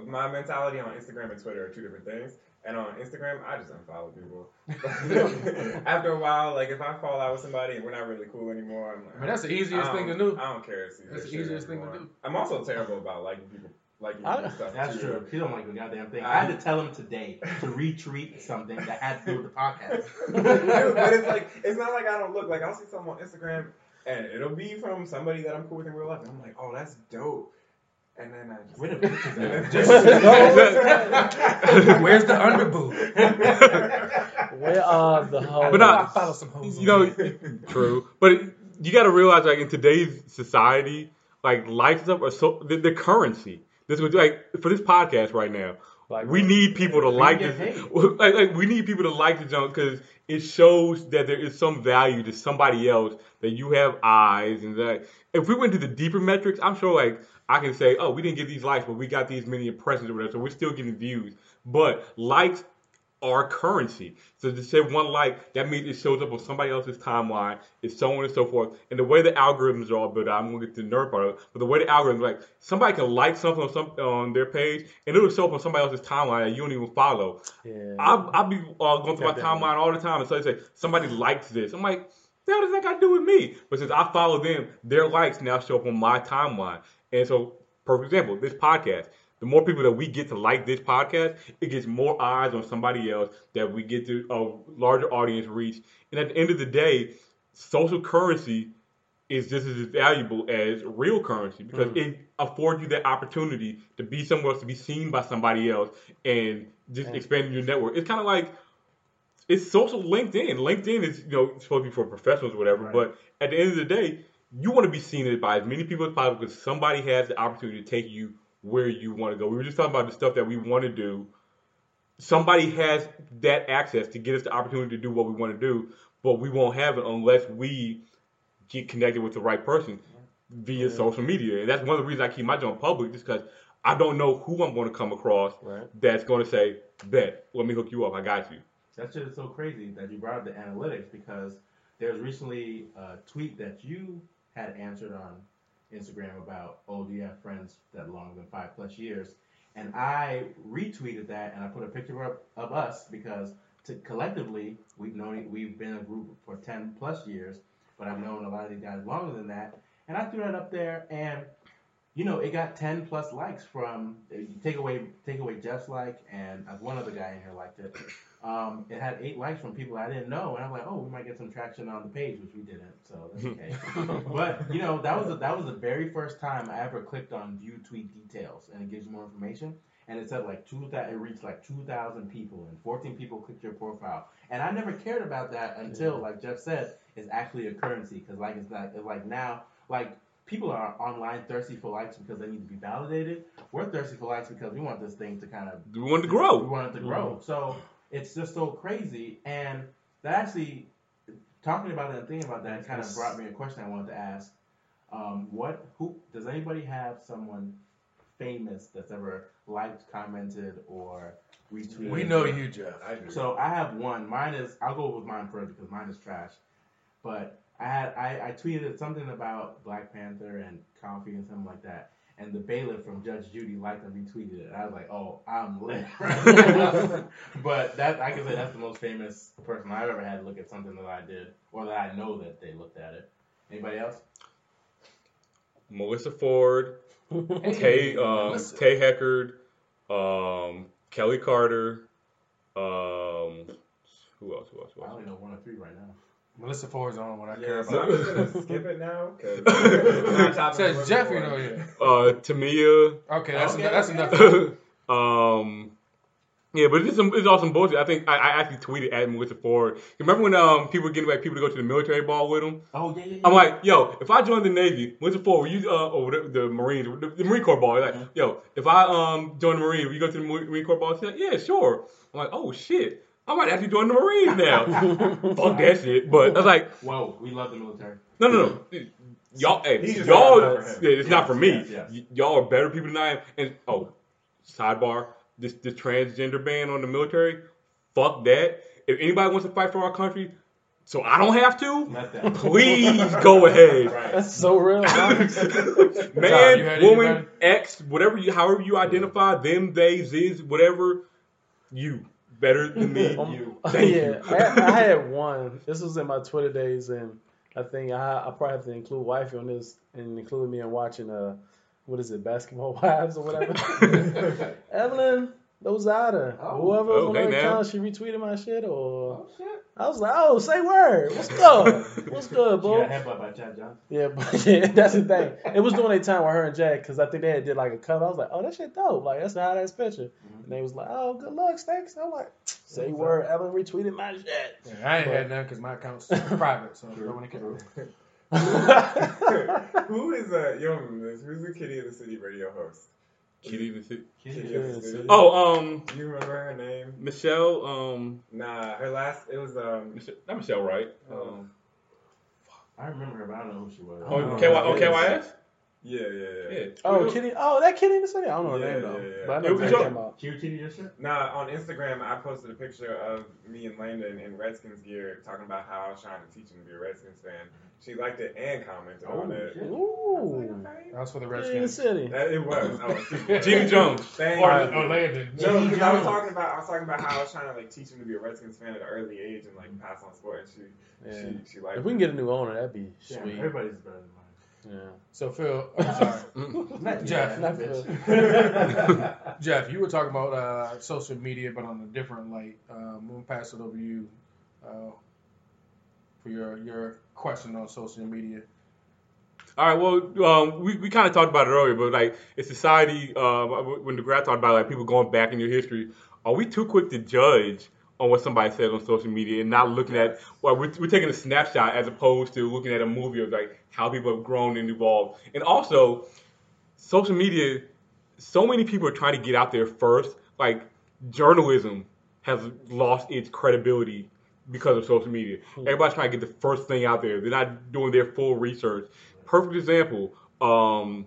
my mentality on Instagram and Twitter are two different things. And on Instagram, I just unfollow people. After a while, like if I fall out with somebody and we're not really cool anymore, I'm like, man, that's the easiest thing to do. I don't care. That's the easiest thing to do. I'm also terrible about liking people. That's true. He don't like the goddamn thing. I had to tell him today to retweet something that had to do with the podcast. But it's like, it's not like I don't look. Like I'll see something on Instagram. And it'll be from somebody that I'm cool with in real life. And I'm like, oh, that's dope. And then I just... Where the pictures at? Where's the underboob? Where are the hoes? But I follow some hoes. You know, true. But you got to realize, like, in today's society, like, likes up are so... The currency. This would like, for this podcast right now, like, we need people to like this. Like, we need people to like the junk because it shows that there is some value to somebody else, that you have eyes. And that if we went to the deeper metrics, I'm sure like I can say, oh, we didn't get these likes, but we got these many impressions or whatever, so we're still getting views. But likes are currency. So to say one like, that means it shows up on somebody else's timeline, it's so on and so forth. And the way the algorithms are all built out, I'm going to get to the nerd part of it, but the way the algorithms, like, somebody can like something on their page, and it'll show up on somebody else's timeline that you don't even follow. Yeah. I'll be going through my timeline all the time, and so they say, somebody likes this. I'm like, the hell does that got to do with me? But since I follow them, their likes now show up on my timeline. And so, for example, this podcast. The more people that we get to like this podcast, it gets more eyes on somebody else that we get to a larger audience reach. And at the end of the day, social currency is just as valuable as real currency because it affords you that opportunity to be somewhere else, to be seen by somebody else, and just expanding your network. It's kind of like it's social LinkedIn. LinkedIn is supposed to be for professionals or whatever, but at the end of the day, you want to be seen by as many people as possible because somebody has the opportunity to take you where you want to go. We were just talking about the stuff that we want to do. Somebody has that access to get us the opportunity to do what we want to do, but we won't have it unless we get connected with the right person via social media. And that's one of the reasons I keep my job public, just because I don't know who I'm going to come across that's going to say, bet, let me hook you up, I got you. That shit is so crazy that you brought up the analytics, because there's recently a tweet that you had answered on Instagram about, oh, do you have friends that longer than 5+ years? And I retweeted that, and I put a picture of us because collectively we've been a group for 10+ years, but I've known a lot of these guys longer than that. And I threw that up there, and it got 10+ likes from take away Jeff's like, and one other guy in here liked it. It had 8 likes from people I didn't know, and I'm like, oh, we might get some traction on the page, which we didn't, so that's okay. But that was the very first time I ever clicked on view tweet details, and it gives you more information. and it said like it reached like 2,000 people, and 14 people clicked your profile. And I never cared about that until, like Jeff said, it's actually a currency, because like now people are online thirsty for likes because they need to be validated. We're thirsty for likes because we want this thing to kind of... We want it to grow. We want it to grow. Mm-hmm. So it's just so crazy. And that actually, talking about it and thinking about that kind of brought me a question I wanted to ask. Does anybody have someone famous that's ever liked, commented, or retweeted? We know you, Jeff. So I have one. Mine is... I'll go with mine first because mine is trash. But... I tweeted something about Black Panther and coffee and something like that, and the bailiff from Judge Judy liked and retweeted it. And I was like, oh, I'm lit. But that, I can say that's the most famous person I've ever had look at something that I did, or that I know that they looked at it. Anybody else? Melissa Ford, Tay Heckard, Kelly Carter, who else? I only know one or three right now. Melissa Ford's on what I care about. So I'm just going to skip it now. Says Jeff, you know, Tamia. Okay, that's enough. Yeah, but it's all some bullshit. I think I actually tweeted at Melissa Ford. Remember when people were getting like people to go to the military ball with them? Oh, yeah, yeah, yeah. I'm like, yo, if I joined the Navy, Melissa Ford, will you, the Marines, the Marine Corps ball. Like, yo, if I join the Marine, will you go to the Marine Corps ball? She's like, yeah, sure. I'm like, oh, shit. I might actually join the Marines now. Fuck that shit. But I was like, whoa, we love the military. No. Y'all, it's not for me. Yes. Y'all are better people than I am. And sidebar, this transgender ban on the military. Fuck that. If anybody wants to fight for our country, so I don't have to. Let that. Please go ahead. Right. That's so real. Man, woman, X, whatever however you identify, them, they, ziz, whatever you. Better than me, you. Thank you. I had one. This was in my Twitter days, and I think I probably have to include wifey on this, and include me in watching Basketball Wives or whatever. Evelyn Lozada, whoever was on her account, she retweeted my shit or. Oh, shit. I was like, oh, say word. What's good? What's good, bro? She got headbutt by Jack Johnson. Yeah, that's the thing. It was during a time with her and Jack, because I think they had did like a cover. I was like, oh, that shit dope. Like, that's a hot ass picture. Mm-hmm. And they was like, oh, good luck, Snakes. I'm like, say word. Evelyn retweeted my shit. Yeah, I ain't had none because my account's private, so no one can. Who is who's the Kitty of the City radio host? Kitty. You remember her name? Michelle. Nah, her last. It was not Michelle, right? I remember her, but I don't know who she was. Oh, KYS. Yeah. Oh, Kitty. Oh, that Kitty in the City. I don't know her name though. Yeah. But I know what you're talking about. Cute Kitty, your shit. Nah, on Instagram, I posted a picture of me and Landon in Redskins gear, talking about how I was trying to teach him to be a Redskins fan. She liked it and commented on it. Ooh. That was for the Redskins. It was. Jimmy Jones. Or Landon. No, because I was talking about how I was trying to like teach him to be a Redskins fan at an early age and like pass on sport. And she liked it. If we can get a new owner, that'd be sweet. Everybody's better than mine. Yeah. So Phil, I'm sorry, Jeff. Jeff, you were talking about social media, but on a different light. We'll pass it over to you for your question on social media. All right. Well, we kind of talked about it earlier, but like in society, when DeGrasse talked about like people going back in your history, are we too quick to judge on what somebody says on social media and not looking at, well, we're taking a snapshot as opposed to looking at a movie of like how people have grown and evolved. And also, social media, so many people are trying to get out there first. Like, journalism has lost its credibility because of social media. Everybody's trying to get the first thing out there. They're not doing their full research. Perfect example, the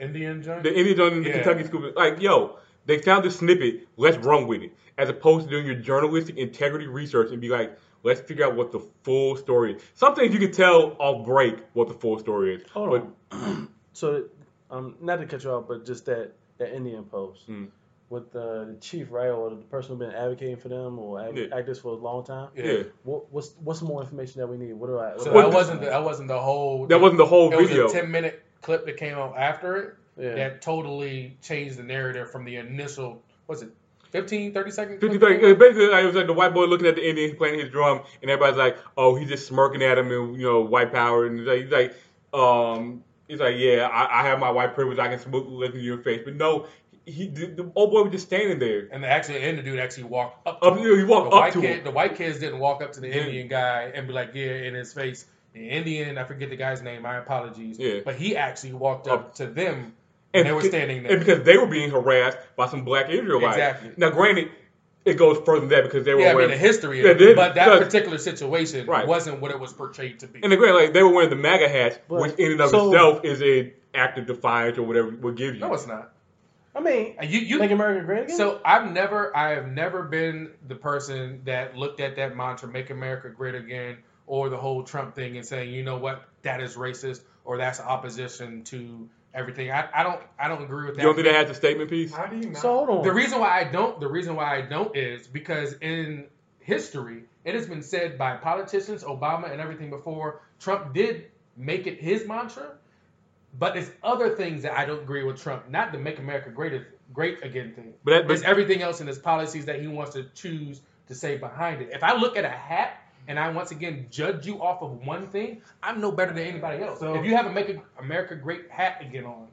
Indian joint? The Indian joint in the Kentucky school. Like, yo, they found this snippet, let's run with it. As opposed to doing your journalistic integrity research and be like, let's figure out what the full story is. Some things you can tell off break what the full story is. Hold on. So, not to cut you off, but just that Indian post with the chief, right, or the person who's been advocating for them or actors for a long time. Yeah. What's more information that we need? What do I? That wasn't the whole video. It was a 10-minute clip that came out after it. Yeah. That totally changed the narrative from the initial, 30 seconds? 15, 30. Basically, it was like the white boy looking at the Indian playing his drum, and everybody's like, oh, he's just smirking at him, and, you know, white power. And he's like, yeah, I have my white privilege. I can smoke, look in your face. But no, the old boy was just standing there. And the dude actually walked up to him. He walked up to him. The white kids didn't walk up to the Indian guy and be like, yeah, in his face. The Indian, I forget the guy's name, my apologies. Yeah. But he actually walked up to them and they were standing there. And because they were being harassed by some black Israelites. Exactly. Now, granted, it goes further than that because they were wearing... Yeah, I mean, the history of it. But that particular situation wasn't what it was portrayed to be. And granted, like, they were wearing the MAGA hats, which in and of itself is an act of defiance or whatever it will give you. No, it's not. I mean, you make America great again? So I have never been the person that looked at that mantra, make America great again, or the whole Trump thing and saying, you know what, that is racist or that's opposition to everything. I don't agree with that. You don't think that has a statement piece? How do you not? So hold on. The reason why I don't is because in history, it has been said by politicians, Obama and everything before, Trump did make it his mantra. But it's other things that I don't agree with Trump. Not the Make America Great Again thing. But it's everything else in his policies that he wants to choose to say behind it. If I look at a hat and I once again judge you off of one thing, I'm no better than anybody else. So, if you have a Make America Great hat again on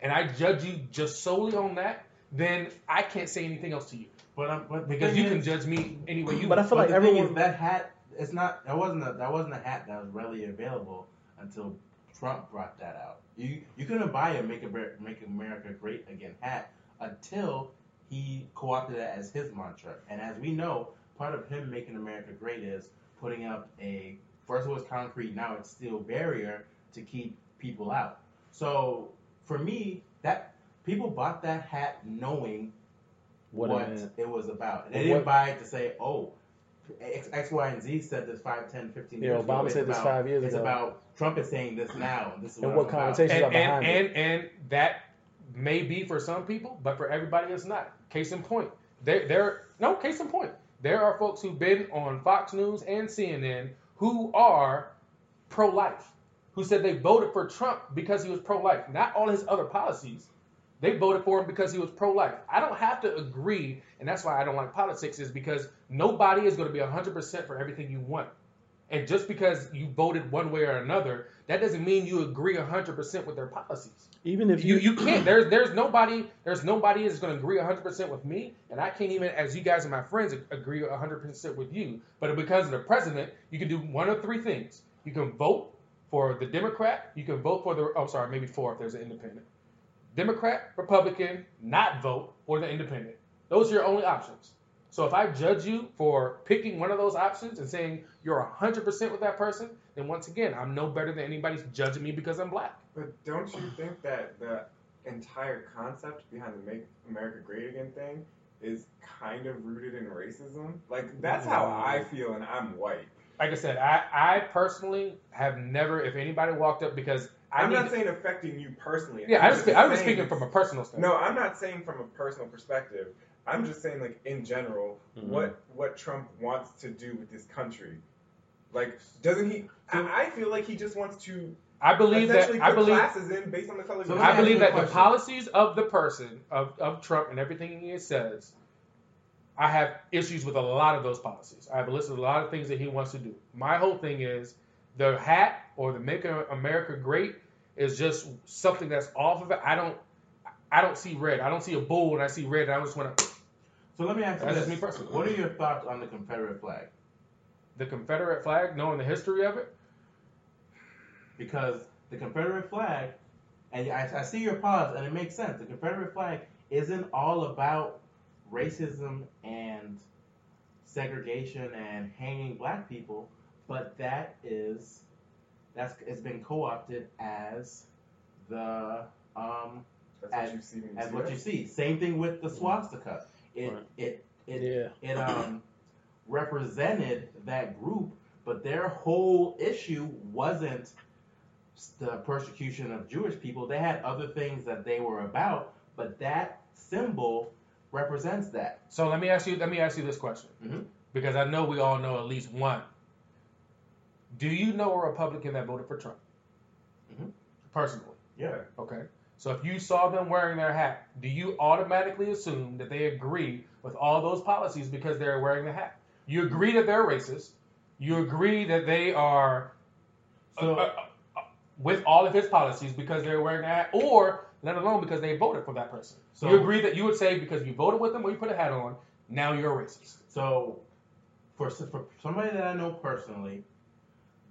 and I judge you just solely on that, then I can't say anything else to you. But because you can judge me any way you want. But I feel like everyone... That hat, that wasn't a hat that was readily available until Trump brought that out. You couldn't buy a Make America Great Again hat until he co-opted it as his mantra. And as we know, part of him making America great is putting up a, first it was concrete, now it's steel barrier to keep people out. So for me, that people bought that hat knowing what it was about. And they didn't buy it to say, oh, X, Y, and Z said this 5, 10, 15 years ago. Obama said this 5 years ago. It's about Trump is saying this now. This is what connotations are behind it. And that may be for some people, but for everybody it's not. Case in point. Case in point. There are folks who've been on Fox News and CNN who are pro-life, who said they voted for Trump because he was pro-life. Not all his other policies. They voted for him because he was pro-life. I don't have to agree, and that's why I don't like politics, is because nobody is going to be 100% for everything you want. And just because you voted one way or another, that doesn't mean you agree 100% with their policies. Even if you can't. There's nobody that's going to agree 100% with me, and I can't even, as you guys and my friends, agree 100% with you. But because of the president, you can do one of three things. You can vote for the Democrat. You can vote for maybe four if there's an independent. Democrat, Republican, not vote, or the independent. Those are your only options. So if I judge you for picking one of those options and saying you're 100% with that person, then once again, I'm no better than anybody's judging me because I'm black. But don't you think that the entire concept behind the Make America Great Again thing is kind of rooted in racism? Like, that's how I feel, and I'm white. Like I said, I personally have never, if anybody walked up, because... I'm not saying affecting you personally. Yeah, I was speaking from a personal standpoint. No, I'm not saying from a personal perspective. I'm just saying, like, in general, what Trump wants to do with this country. Like, doesn't he... I feel like he just wants to... I believe classes in based on the color. So I believe that the policies of the person, of Trump and everything he says, I have issues with a lot of those policies. I've listed a lot of things that he wants to do. My whole thing is the hat or the Make America Great is just something that's off of it. I don't see red. I don't see a bull, and I see red, and I just want to... So let me ask you this. Me personally. What are your thoughts on the Confederate flag? The Confederate flag? Knowing the history of it? Because the Confederate flag, and I see your pause, and it makes sense. The Confederate flag isn't all about racism and segregation and hanging black people, but it's been co-opted as the... what you see. Same thing with the swastika. It represented that group, but their whole issue wasn't the persecution of Jewish people. They had other things that they were about, but that symbol represents that. So let me ask you this question, because I know we all know at least one. Do you know a Republican that voted for Trump? Mm-hmm. Personally. Yeah. Okay. So if you saw them wearing their hat, do you automatically assume that they agree with all those policies because they're wearing the hat? You agree that they're racist. You agree that they are with all of his policies because they're wearing the hat. Or let alone because they voted for that person. So you agree that you would say because you voted with them or you put a hat on, now you're a racist. So for somebody that I know personally,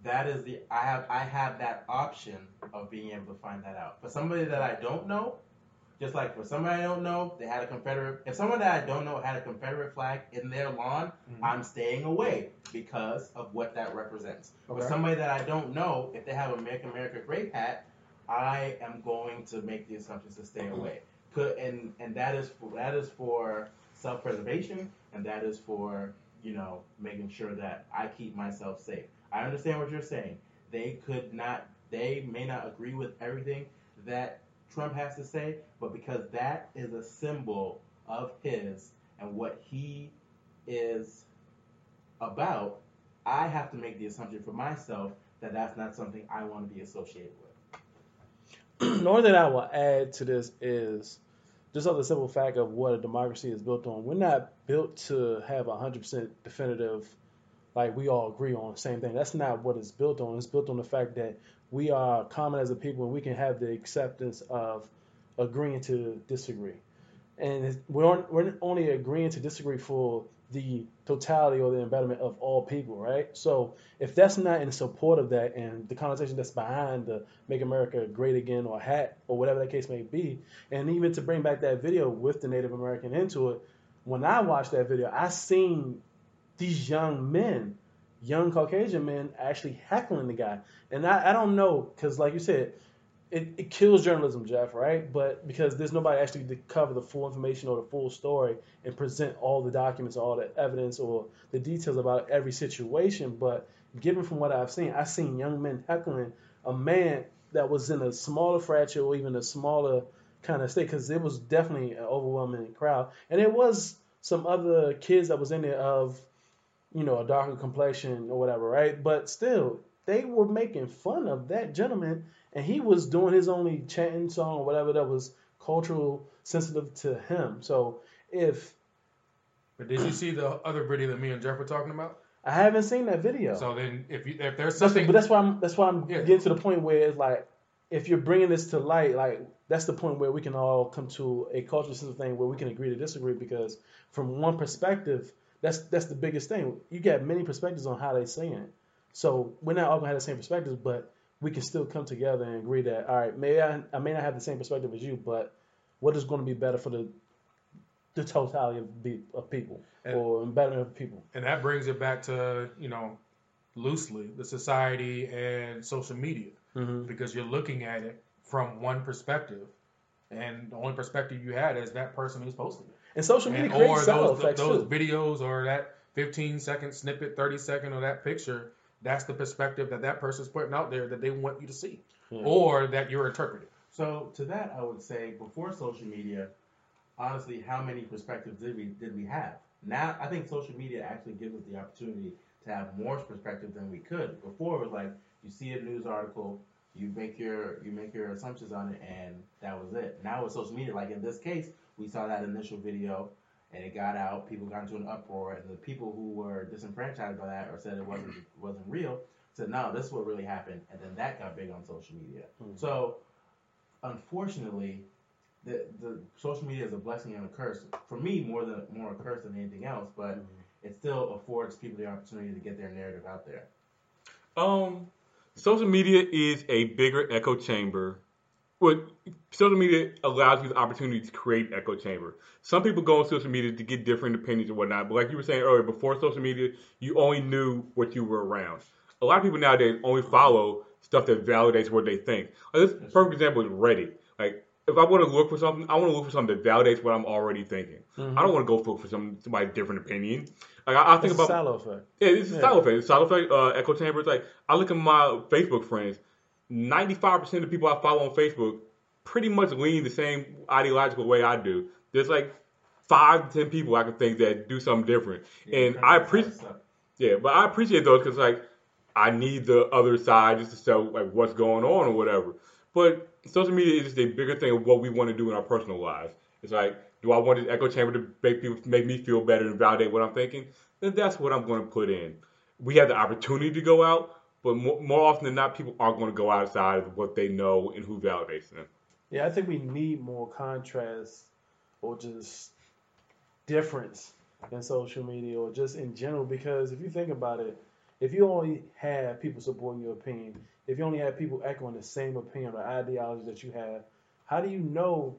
that is the I have that option of being able to find that out. For somebody that I don't know, just like for somebody I don't know, they had a Confederate. If someone that I don't know had a Confederate flag in their lawn, mm-hmm. I'm staying away because of what that represents. Okay. For somebody that I don't know, if they have a Make America Great hat, I am going to make the assumption to stay away. And that is for self-preservation, and that is for, you know, making sure that I keep myself safe. I understand what you're saying. They may not agree with everything that Trump has to say, but because that is a symbol of his and what he is about, I have to make the assumption for myself that that's not something I want to be associated with. The only thing I will add to this is just on the simple fact of what a democracy is built on. We're not built to have 100% definitive, like we all agree on the same thing. That's not what it's built on. It's built on the fact that we are common as a people, and we can have the acceptance of agreeing to disagree. And we're only agreeing to disagree for the totality or the embodiment of all people, right? So if that's not in support of that and the connotation that's behind the Make America Great Again or hat or whatever that case may be, and even to bring back that video with the Native American into it, when I watched that video, I seen these young men, young Caucasian men, actually heckling the guy. And I don't know, because like you said, it kills journalism, Jeff, right? But because there's nobody actually to cover the full information or the full story and present all the documents, all the evidence or the details about every situation. But given from what I've seen young men heckling a man that was in a smaller fracture or even a smaller kind of state, because it was definitely an overwhelming crowd. And it was some other kids that was in there of, you know, a darker complexion or whatever, right? But still, they were making fun of that gentleman, and he was doing his only chanting song or whatever that was cultural sensitive to him. So But did you see the other video that me and Jeff were talking about? I haven't seen that video. So then, if there's something, but that's why I'm getting to the point where it's like, if you're bringing this to light, like that's the point where we can all come to a cultural sensitive thing where we can agree to disagree, because from one perspective. That's the biggest thing. You got many perspectives on how they say it. So we're not all going to have the same perspectives, but we can still come together and agree that, all right, maybe I may not have the same perspective as you, but what is going to be better for the totality of people or betterment of people? And that brings it back to, you know, loosely, the society and social media, mm-hmm. because you're looking at it from one perspective, and the only perspective you had is that person who's posting it. And social media creates side effects too. Those videos or that 15-second snippet, 30-second, or that picture, that's the perspective that person's putting out there that they want you to see, mm-hmm. or that you're interpreting. So to that, I would say before social media, honestly, how many perspectives did we have? Now, I think social media actually gives us the opportunity to have more perspectives than we could. Before, it was like you see a news article, you make your assumptions on it, and that was it. Now with social media, like in this case, we saw that initial video, and it got out. People got into an uproar, and the people who were disenfranchised by that or said it wasn't real said, no, this is what really happened, and then that got big on social media. Mm-hmm. So, unfortunately, the social media is a blessing and a curse. For me, more a curse than anything else, but mm-hmm. it still affords people the opportunity to get their narrative out there. Social media is a bigger echo chamber. Well, social media allows you the opportunity to create an echo chamber. Some people go on social media to get different opinions and whatnot. But like you were saying earlier, before social media, you only knew what you were around. A lot of people nowadays only follow stuff that validates what they think. Like this perfect example is Reddit. Like, if I want to look for something, I want to look for something that validates what I'm already thinking. Mm-hmm. I don't want to go look for somebody's different opinion. Like I think about a silo effect. Yeah, it's a silo effect. It's a silo effect. Echo chamber. It's like I look at my Facebook friends. 95% of people I follow on Facebook pretty much lean the same ideological way I do. There's like 5 to 10 people I can think that do something different, and I appreciate those because like I need the other side just to show like what's going on or whatever. But social media is just a bigger thing of what we want to do in our personal lives. It's like, do I want this echo chamber to make me feel better and validate what I'm thinking? Then that's what I'm going to put in. We have the opportunity to go out. But more often than not, people aren't going to go outside of what they know and who validates them. Yeah, I think we need more contrast or just difference in social media or just in general, because if you think about it, if you only have people supporting your opinion, if you only have people echoing the same opinion or ideology that you have, how do you know?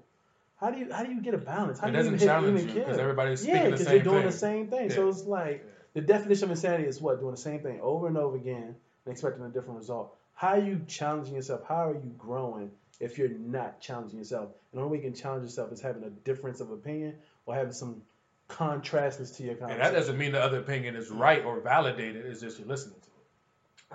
How do you get a balance? How it do doesn't you challenge you because everybody's speaking the same thing. Yeah, because you're doing the same thing. Yeah. So it's like the definition of insanity is what? Doing the same thing over and over again and expecting a different result. How are you challenging yourself? How are you growing if you're not challenging yourself? And the only way you can challenge yourself is having a difference of opinion or having some contrastness to your conversation. And that doesn't mean the other opinion is right or validated. It's just you're listening to it.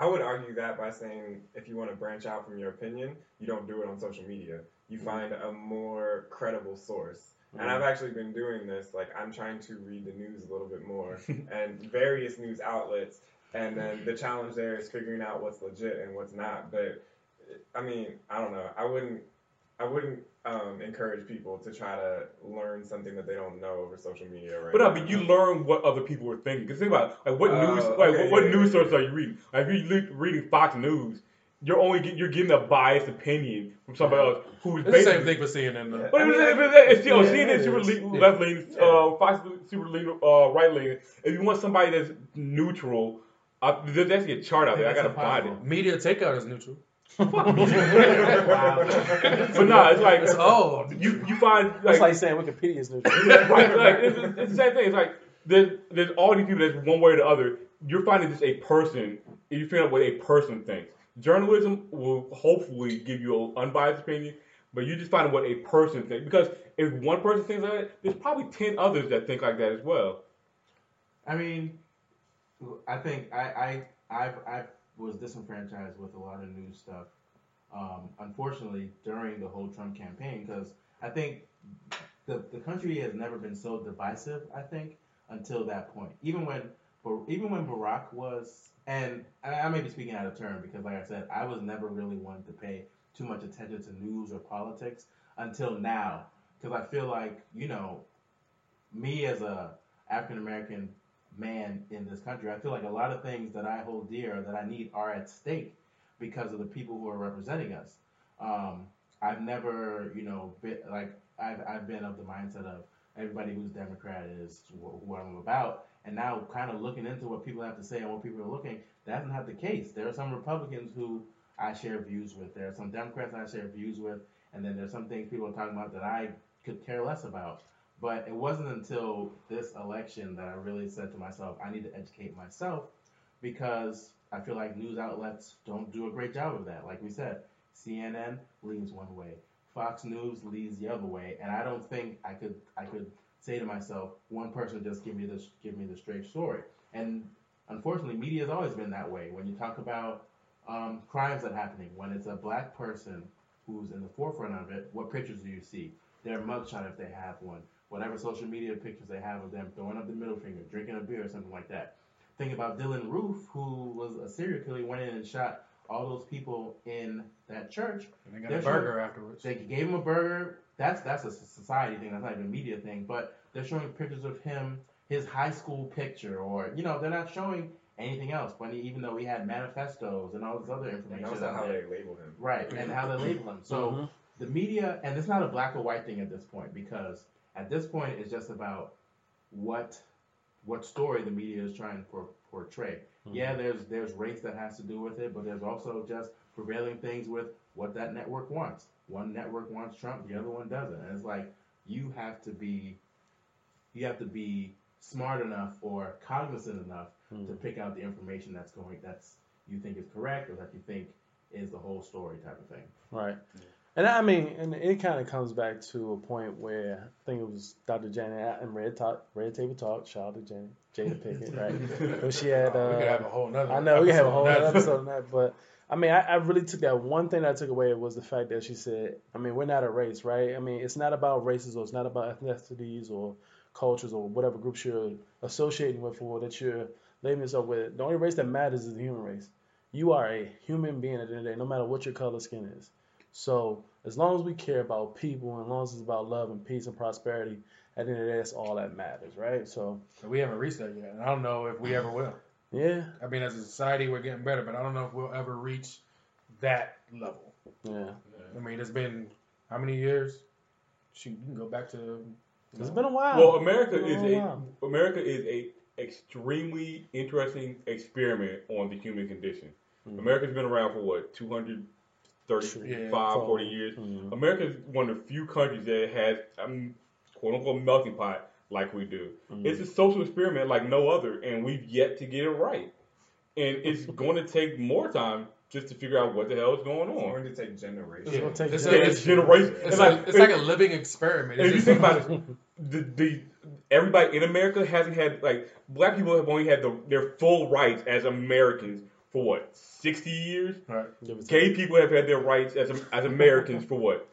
I would argue that by saying if you want to branch out from your opinion, you don't do it on social media. You find a more credible source. Mm-hmm. And I've actually been doing this. Like, I'm trying to read the news a little bit more and various news outlets. And then the challenge there is figuring out what's legit and what's not. But, I mean, I don't know. I wouldn't encourage people to try to learn something that they don't know over social media right now. But you learn what other people are thinking. Because think about it, like, what news sources are you reading? Like, if you're reading Fox News, you're getting a biased opinion from somebody else who's basically the same thing for CNN. Though. But CNN is super left leaning, Fox super right leaning. If you want somebody that's neutral, there's actually a chart out there. I gotta find it. Media Takeout is neutral. Wow. But no, it's like you find like it's like saying Wikipedia is neutral. It's the same thing. It's like there's all these people that's one way or the other. You're finding just a person. You're figuring out what a person thinks. Journalism will hopefully give you an unbiased opinion, but you just find what a person thinks. Because if one person thinks like that, there's probably 10 others that think like that as well. I mean, I think I was disenfranchised with a lot of news stuff, unfortunately, during the whole Trump campaign, because I think the country has never been so divisive, I think, until that point. Even when Barack was, and I may be speaking out of turn because, like I said, I was never really one to pay too much attention to news or politics until now, because I feel like, you know, me as a African American man in this country, I feel like a lot of things that I hold dear or that I need are at stake because of the people who are representing us. I've never, you know, been, like I've been of the mindset of everybody who's Democrat is who I'm about. And now kind of looking into what people have to say and what people are looking, that's not the case. There are some Republicans who I share views with. There are some Democrats I share views with. And then there's some things people are talking about that I could care less about. But it wasn't until this election that I really said to myself, I need to educate myself, because I feel like news outlets don't do a great job of that. Like we said, CNN leans one way. Fox News leans the other way. And I don't think I could say to myself, one person just give me the straight story. And unfortunately, media has always been that way. When you talk about crimes that are happening, when it's a black person who's in the forefront of it, what pictures do you see? Their mugshot if they have one, whatever social media pictures they have of them throwing up the middle finger, drinking a beer or something like that. Think about Dylann Roof, who was a serial killer, went in and shot all those people in that church. And they got a burger afterwards. They gave him a burger. That's a society thing. That's not even a media thing. But they're showing pictures of him, his high school picture, or, you know, they're not showing anything else. But even though we had manifestos and all this other information. And also how they label him. Right, and how they label him. So the media, and it's not a black or white thing at this point, because at this point it's just about what story the media is trying to portray. Mm-hmm. Yeah, there's race that has to do with it, but there's also just prevailing things with what that network wants. One network wants Trump, the other one doesn't. And it's like you have to be smart enough or cognizant enough to pick out the information that's you think is correct or that you think is the whole story type of thing. Right. Yeah. And I mean, and it kind of comes back to a point where I think it was Dr. Janet and Red Table Talk. Shout out to Janet, Jada Pickett, right? But she had. We could have a whole nother. I know we could have a whole nother episode on that, but. I mean, I really took that one thing that I took away was the fact that she said, I mean, we're not a race, right? I mean, it's not about races or it's not about ethnicities or cultures or whatever groups you're associating with or that you're labeling yourself with. The only race that matters is the human race. You are a human being at the end of the day, no matter what your color skin is. So as long as we care about people and as long as it's about love and peace and prosperity, at the end of the day, that's all that matters, right? So we haven't reached that yet, and I don't know if we ever will. Yeah. I mean, as a society, we're getting better, but I don't know if we'll ever reach that level. Yeah. I mean, it's been How many years? Shoot, you can go back to. It's been a while. Well, America is a extremely interesting experiment on the human condition. Mm-hmm. America's been around for what 235, 40 years. Mm-hmm. America's one of the few countries that has quote unquote melting pot like we do. Mm-hmm. It's a social experiment like no other, and we've yet to get it right. And it's going to take more time just to figure out what the hell is going on. It's going to take generations. Yeah. It's like a living experiment. If you think about it, everybody in America hasn't had, like, black people have only had their full rights as Americans for what, 60 years? Right. Gay people have had their rights as Americans for what,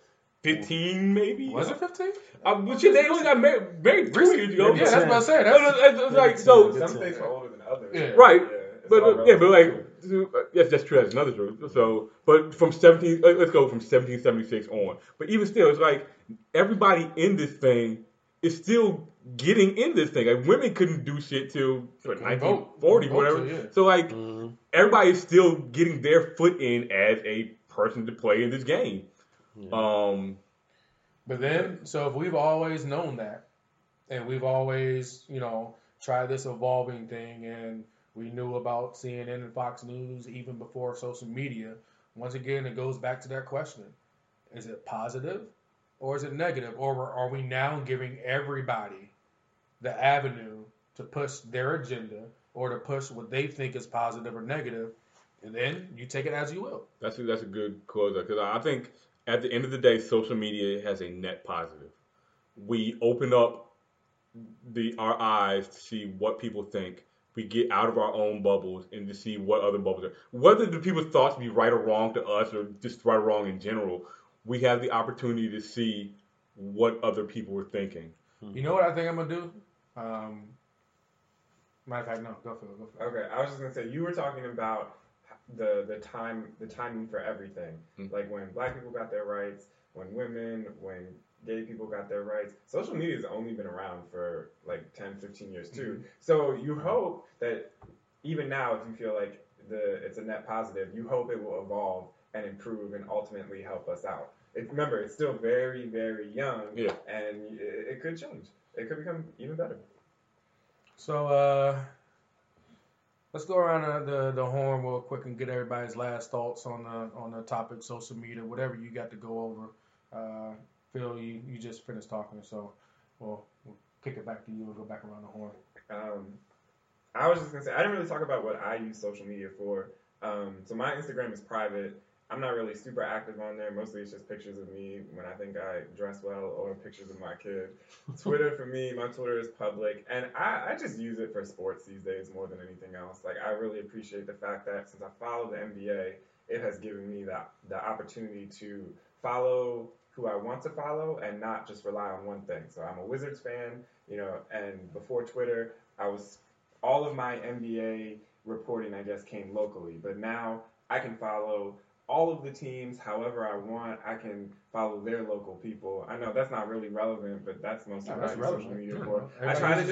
15 maybe? Was it 15? But shit, they only got married 3 years ago. Yeah, that's what I said. Some states are older than others. Yeah. Right. Yeah. Yes, that's true. That's another truth. So, but let's go from 1776 on. But even still, it's like everybody in this thing is still getting in this thing. Like women couldn't do shit till 1940, whatever. Vote, yeah. So like everybody's still getting their foot in as a person to play in this game. Yeah. But then, so if we've always known that, and we've always, tried this evolving thing and. We knew about CNN and Fox News even before social media. Once again, it goes back to that question. Is it positive or is it negative? Or are we now giving everybody the avenue to push their agenda or to push what they think is positive or negative? And then you take it as you will. That's a good closer. Because I think at the end of the day, social media has a net positive. We open up our eyes to see what people think. We get out of our own bubbles and to see what other bubbles are. Whether the people's thoughts be right or wrong to us or just right or wrong in general, we have the opportunity to see what other people were thinking. You know what I think I'm going to do? Matter of fact, no, go for it. Okay, I was just going to say, you were talking about the timing for everything. Mm-hmm. Like when black people got their rights, when women, when gay people got their rights. Social media's only been around for like 10, 15 years too. Mm-hmm. So you hope that even now, if you feel like it's a net positive, you hope it will evolve and improve and ultimately help us out. Remember, it's still very, very young, and it could change. It could become even better. So let's go around the horn real quick and get everybody's last thoughts on the topic, social media, whatever you got to go over. Phil, you just finished talking, so we'll kick it back to you and go back around the horn. I was just going to say, I didn't really talk about what I use social media for. So my Instagram is private. I'm not really super active on there. Mostly it's just pictures of me when I think I dress well or pictures of my kid. Twitter for me, my Twitter is public. And I just use it for sports these days more than anything else. Like, I really appreciate the fact that since I follow the NBA, it has given me the opportunity to follow who I want to follow and not just rely on one thing. So I'm a Wizards fan, and before Twitter, all of my NBA reporting, I guess, came locally. But now I can follow all of the teams however I want. I can follow their local people. I know that's not really relevant, but that's mostly what I use social media for. I try to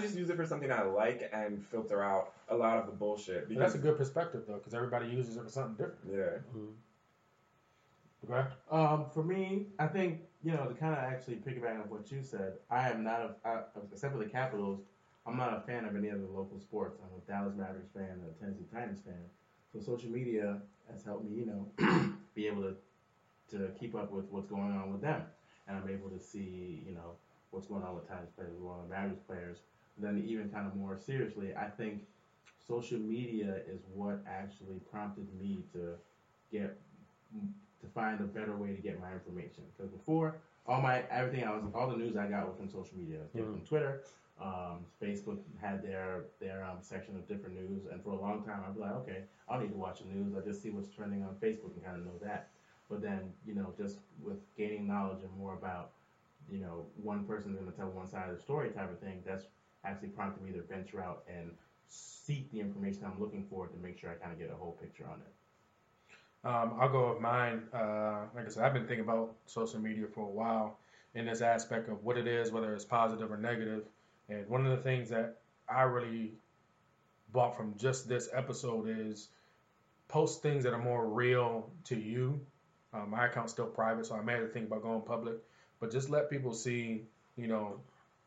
just use it for something I like and filter out a lot of the bullshit. Because that's a good perspective, though, because everybody uses it for something different. Yeah. Mm-hmm. Okay. For me, I think, to kind of actually piggyback on what you said, I am not, except for the Capitals, I'm not a fan of any other local sports. I'm a Dallas Mavericks fan, a Tennessee Titans fan. So social media has helped me, be able to keep up with what's going on with them. And I'm able to see, what's going on with Titans players, what's going on with Mavericks players. And then even kind of more seriously, I think social media is what actually prompted me to find a better way to get my information. Because before, all the news I got was from social media. It came from Twitter. Facebook had their section of different news, and for a long time I'd be like, okay, I don't need to watch the news. I just see what's trending on Facebook and kind of know that. But then, just with gaining knowledge and more about, one person's going to tell one side of the story type of thing, that's actually prompted me to venture out and seek the information I'm looking for to make sure I kind of get a whole picture on it. I'll go with mine. Like I said, I've been thinking about social media for a while in this aspect of what it is, whether it's positive or negative. And one of the things that I really bought from just this episode is post things that are more real to you My account's still private, so I may have to think about going public. But just let people see, you know,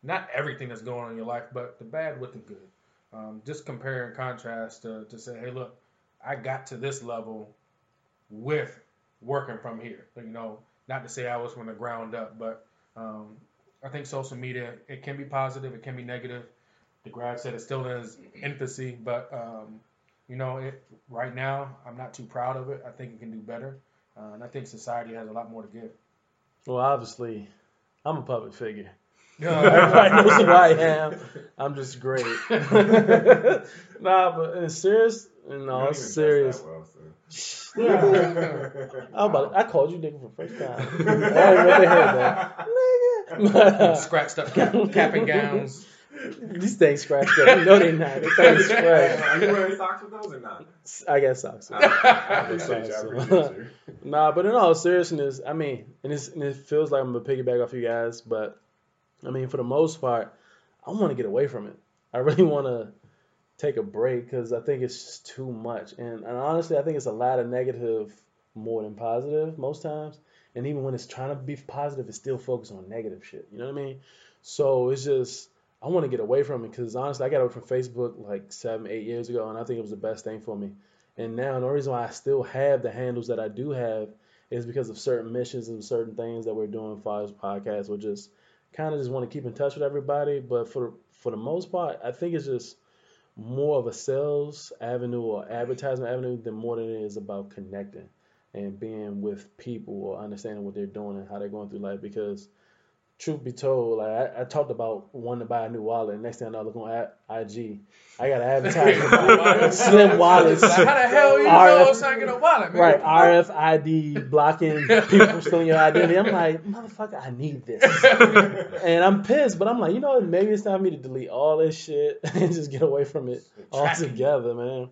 not everything that's going on in your life, but the bad with the good. Just compare and contrast to say, hey, look, I got to this level with working from here. You know, not to say I was from the ground up, but I think social media, it can be positive, it can be negative. DeGrasse said it still in its infancy, but, you know, right now I'm not too proud of it. I think it can do better, and I think society has a lot more to give. Well, obviously, I'm a public figure. Everybody knows who I am. I'm just great. Nah, but in serious, no, it's serious. Well, so. Yeah. I called you nigga for the first time. I don't know what the hell, man. Nigga. Scratched up cap and gowns. These things scratched up. No, they're not. These things scratched. Are you wearing socks with those or not? I got socks. I appreciate you. Nah, but in all seriousness, I mean, and it feels like I'm going to piggyback off you guys, but I mean, for the most part, I want to get away from it. I really want to take a break because I think it's just too much. And honestly, I think it's a lot of negative more than positive most times. And even when it's trying to be positive, it's still focused on negative shit. You know what I mean? So it's just, I want to get away from it because honestly, I got away from Facebook like 7-8 years ago, and I think it was the best thing for me. And now the reason why I still have the handles that I do have is because of certain missions and certain things that we're doing as far as podcasts or just kind of just want to keep in touch with everybody. But for the most part, I think it's just more of a sales avenue or advertisement avenue than more than it is about connecting and being with people or understanding what they're doing and how they're going through life. Because truth be told, like I talked about wanting to buy a new wallet. Next thing I know, I look on IG. I got an advertisement. Slim wallets. Like, how the hell you know it's not getting a wallet, man? Right, RFID blocking people from stealing your identity. I'm like, motherfucker, I need this. And I'm pissed, but I'm like, you know what? Maybe it's time for me to delete all this shit and just get away from it altogether, man.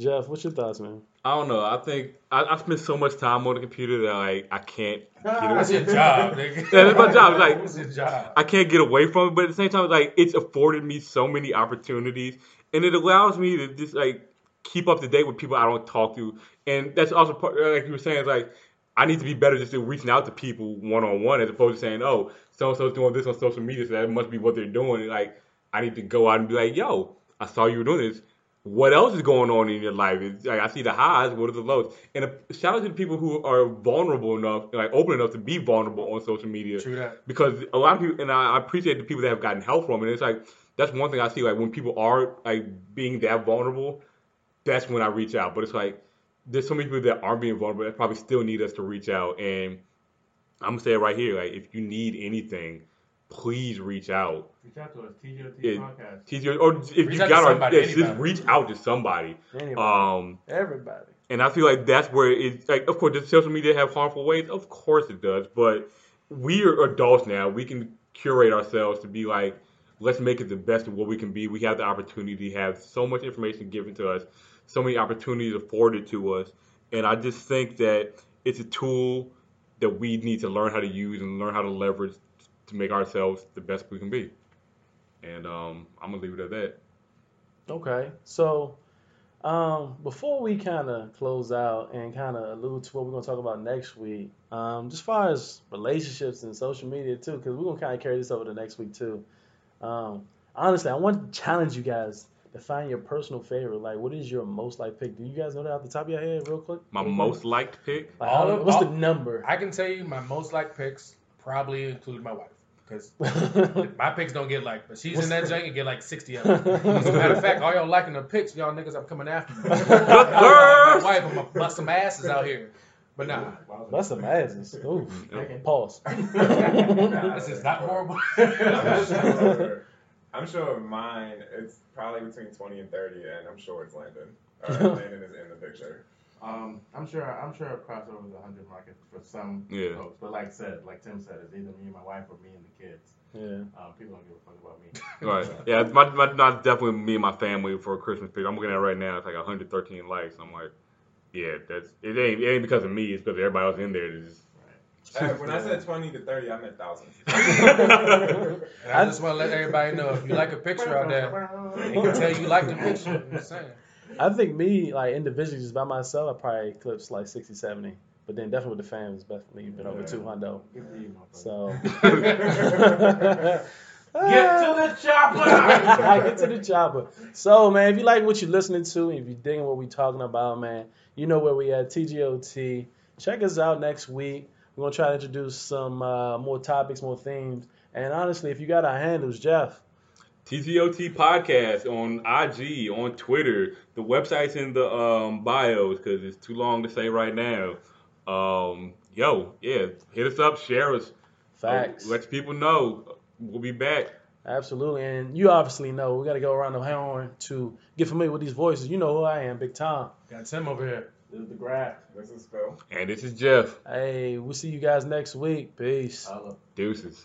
Jeff, what's your thoughts, man? I don't know. I think I spend so much time on the computer that like I can't get away. That's your job, nigga. Yeah, that's my job. It's like, what's your job? I can't get away from it, but at the same time, like it's afforded me so many opportunities, and it allows me to just like keep up to date with people I don't talk to, and that's also part, like you were saying, like I need to be better just at reaching out to people one-on-one as opposed to saying, oh, so and so's doing this on social media, so that must be what they're doing. And, like I need to go out and be like, yo, I saw you were doing this. What else is going on in your life? It's like, I see the highs, what are the lows? And a shout out to the people who are vulnerable enough, like open enough to be vulnerable on social media. True that. Because a lot of people, and I appreciate the people that have gotten help from it. It's like, that's one thing I see, like when people are like being that vulnerable, that's when I reach out. But it's like, there's so many people that aren't being vulnerable that probably still need us to reach out. And I'm going to say it right here, like if you need anything, please reach out. Reach out to us, TGOT podcast. TGOT, or if reach you got our, yeah, just reach out to somebody. Everybody. And I feel like that's where it's like, of course, does social media have harmful ways? Of course it does. But we are adults now. We can curate ourselves to be like, let's make it the best of what we can be. We have the opportunity to have so much information given to us, so many opportunities afforded to us. And I just think that it's a tool that we need to learn how to use and learn how to leverage to make ourselves the best we can be. And I'm going to leave it at that. Okay. So before we kind of close out and kind of allude to what we're going to talk about next week, just as far as relationships and social media too, because we're going to kind of carry this over to next week too. Honestly, I want to challenge you guys to find your personal favorite. Like, what is your most liked pick? Do you guys know that off the top of your head real quick? My most liked pick? Like, what's the number? I can tell you my most liked picks probably include my wife. Because my pics don't get liked, but she's in that junk and get like 60 of them. As a matter of fact, all y'all liking the pics, y'all niggas, I'm coming after you. My wife, I'm going to bust some asses out here. But nah. Bust some asses. Ooh. Pause. This is not horrible. I'm sure mine, it's probably between 20 and 30, and I'm sure it's Landon. Landon is in the picture. I'm sure it crossed over the 100 market for some folks, but like Tim said, it's either me and my wife or me and the kids. Yeah, people don't give a fuck about me. Right? Yeah, it's definitely me and my family for a Christmas picture. I'm looking at it right now. It's like 113 likes. I'm like, yeah, that's it ain't because of me. It's because everybody else in there. Just... Right. When I said 20 to 30, I meant thousands. And I just want to let everybody know if you like a picture out there, they can tell you like the picture. I'm saying. I think me, like, individually, just by myself, I probably eclipsed, like, 60, 70. But then definitely with the fam, it's best leaving over 200. So get to the chopper. Get to the chopper. So man, if you like what you're listening to, and if you're digging what we're talking about, man, you know where we at. TGOT. Check us out next week. We're gonna try to introduce some more topics, more themes. And honestly, if you got our handles, Jeff. TGOT Podcast on IG, on Twitter. The website's in the bios because it's too long to say right now. Hit us up, share us. Facts. Let people know. We'll be back. Absolutely. And you obviously know we got to go around the horn to get familiar with these voices. You know who I am, Big Tom. Got Tim over here. This is The Graph. This is Phil. And this is Jeff. Hey, we'll see you guys next week. Peace. Deuces.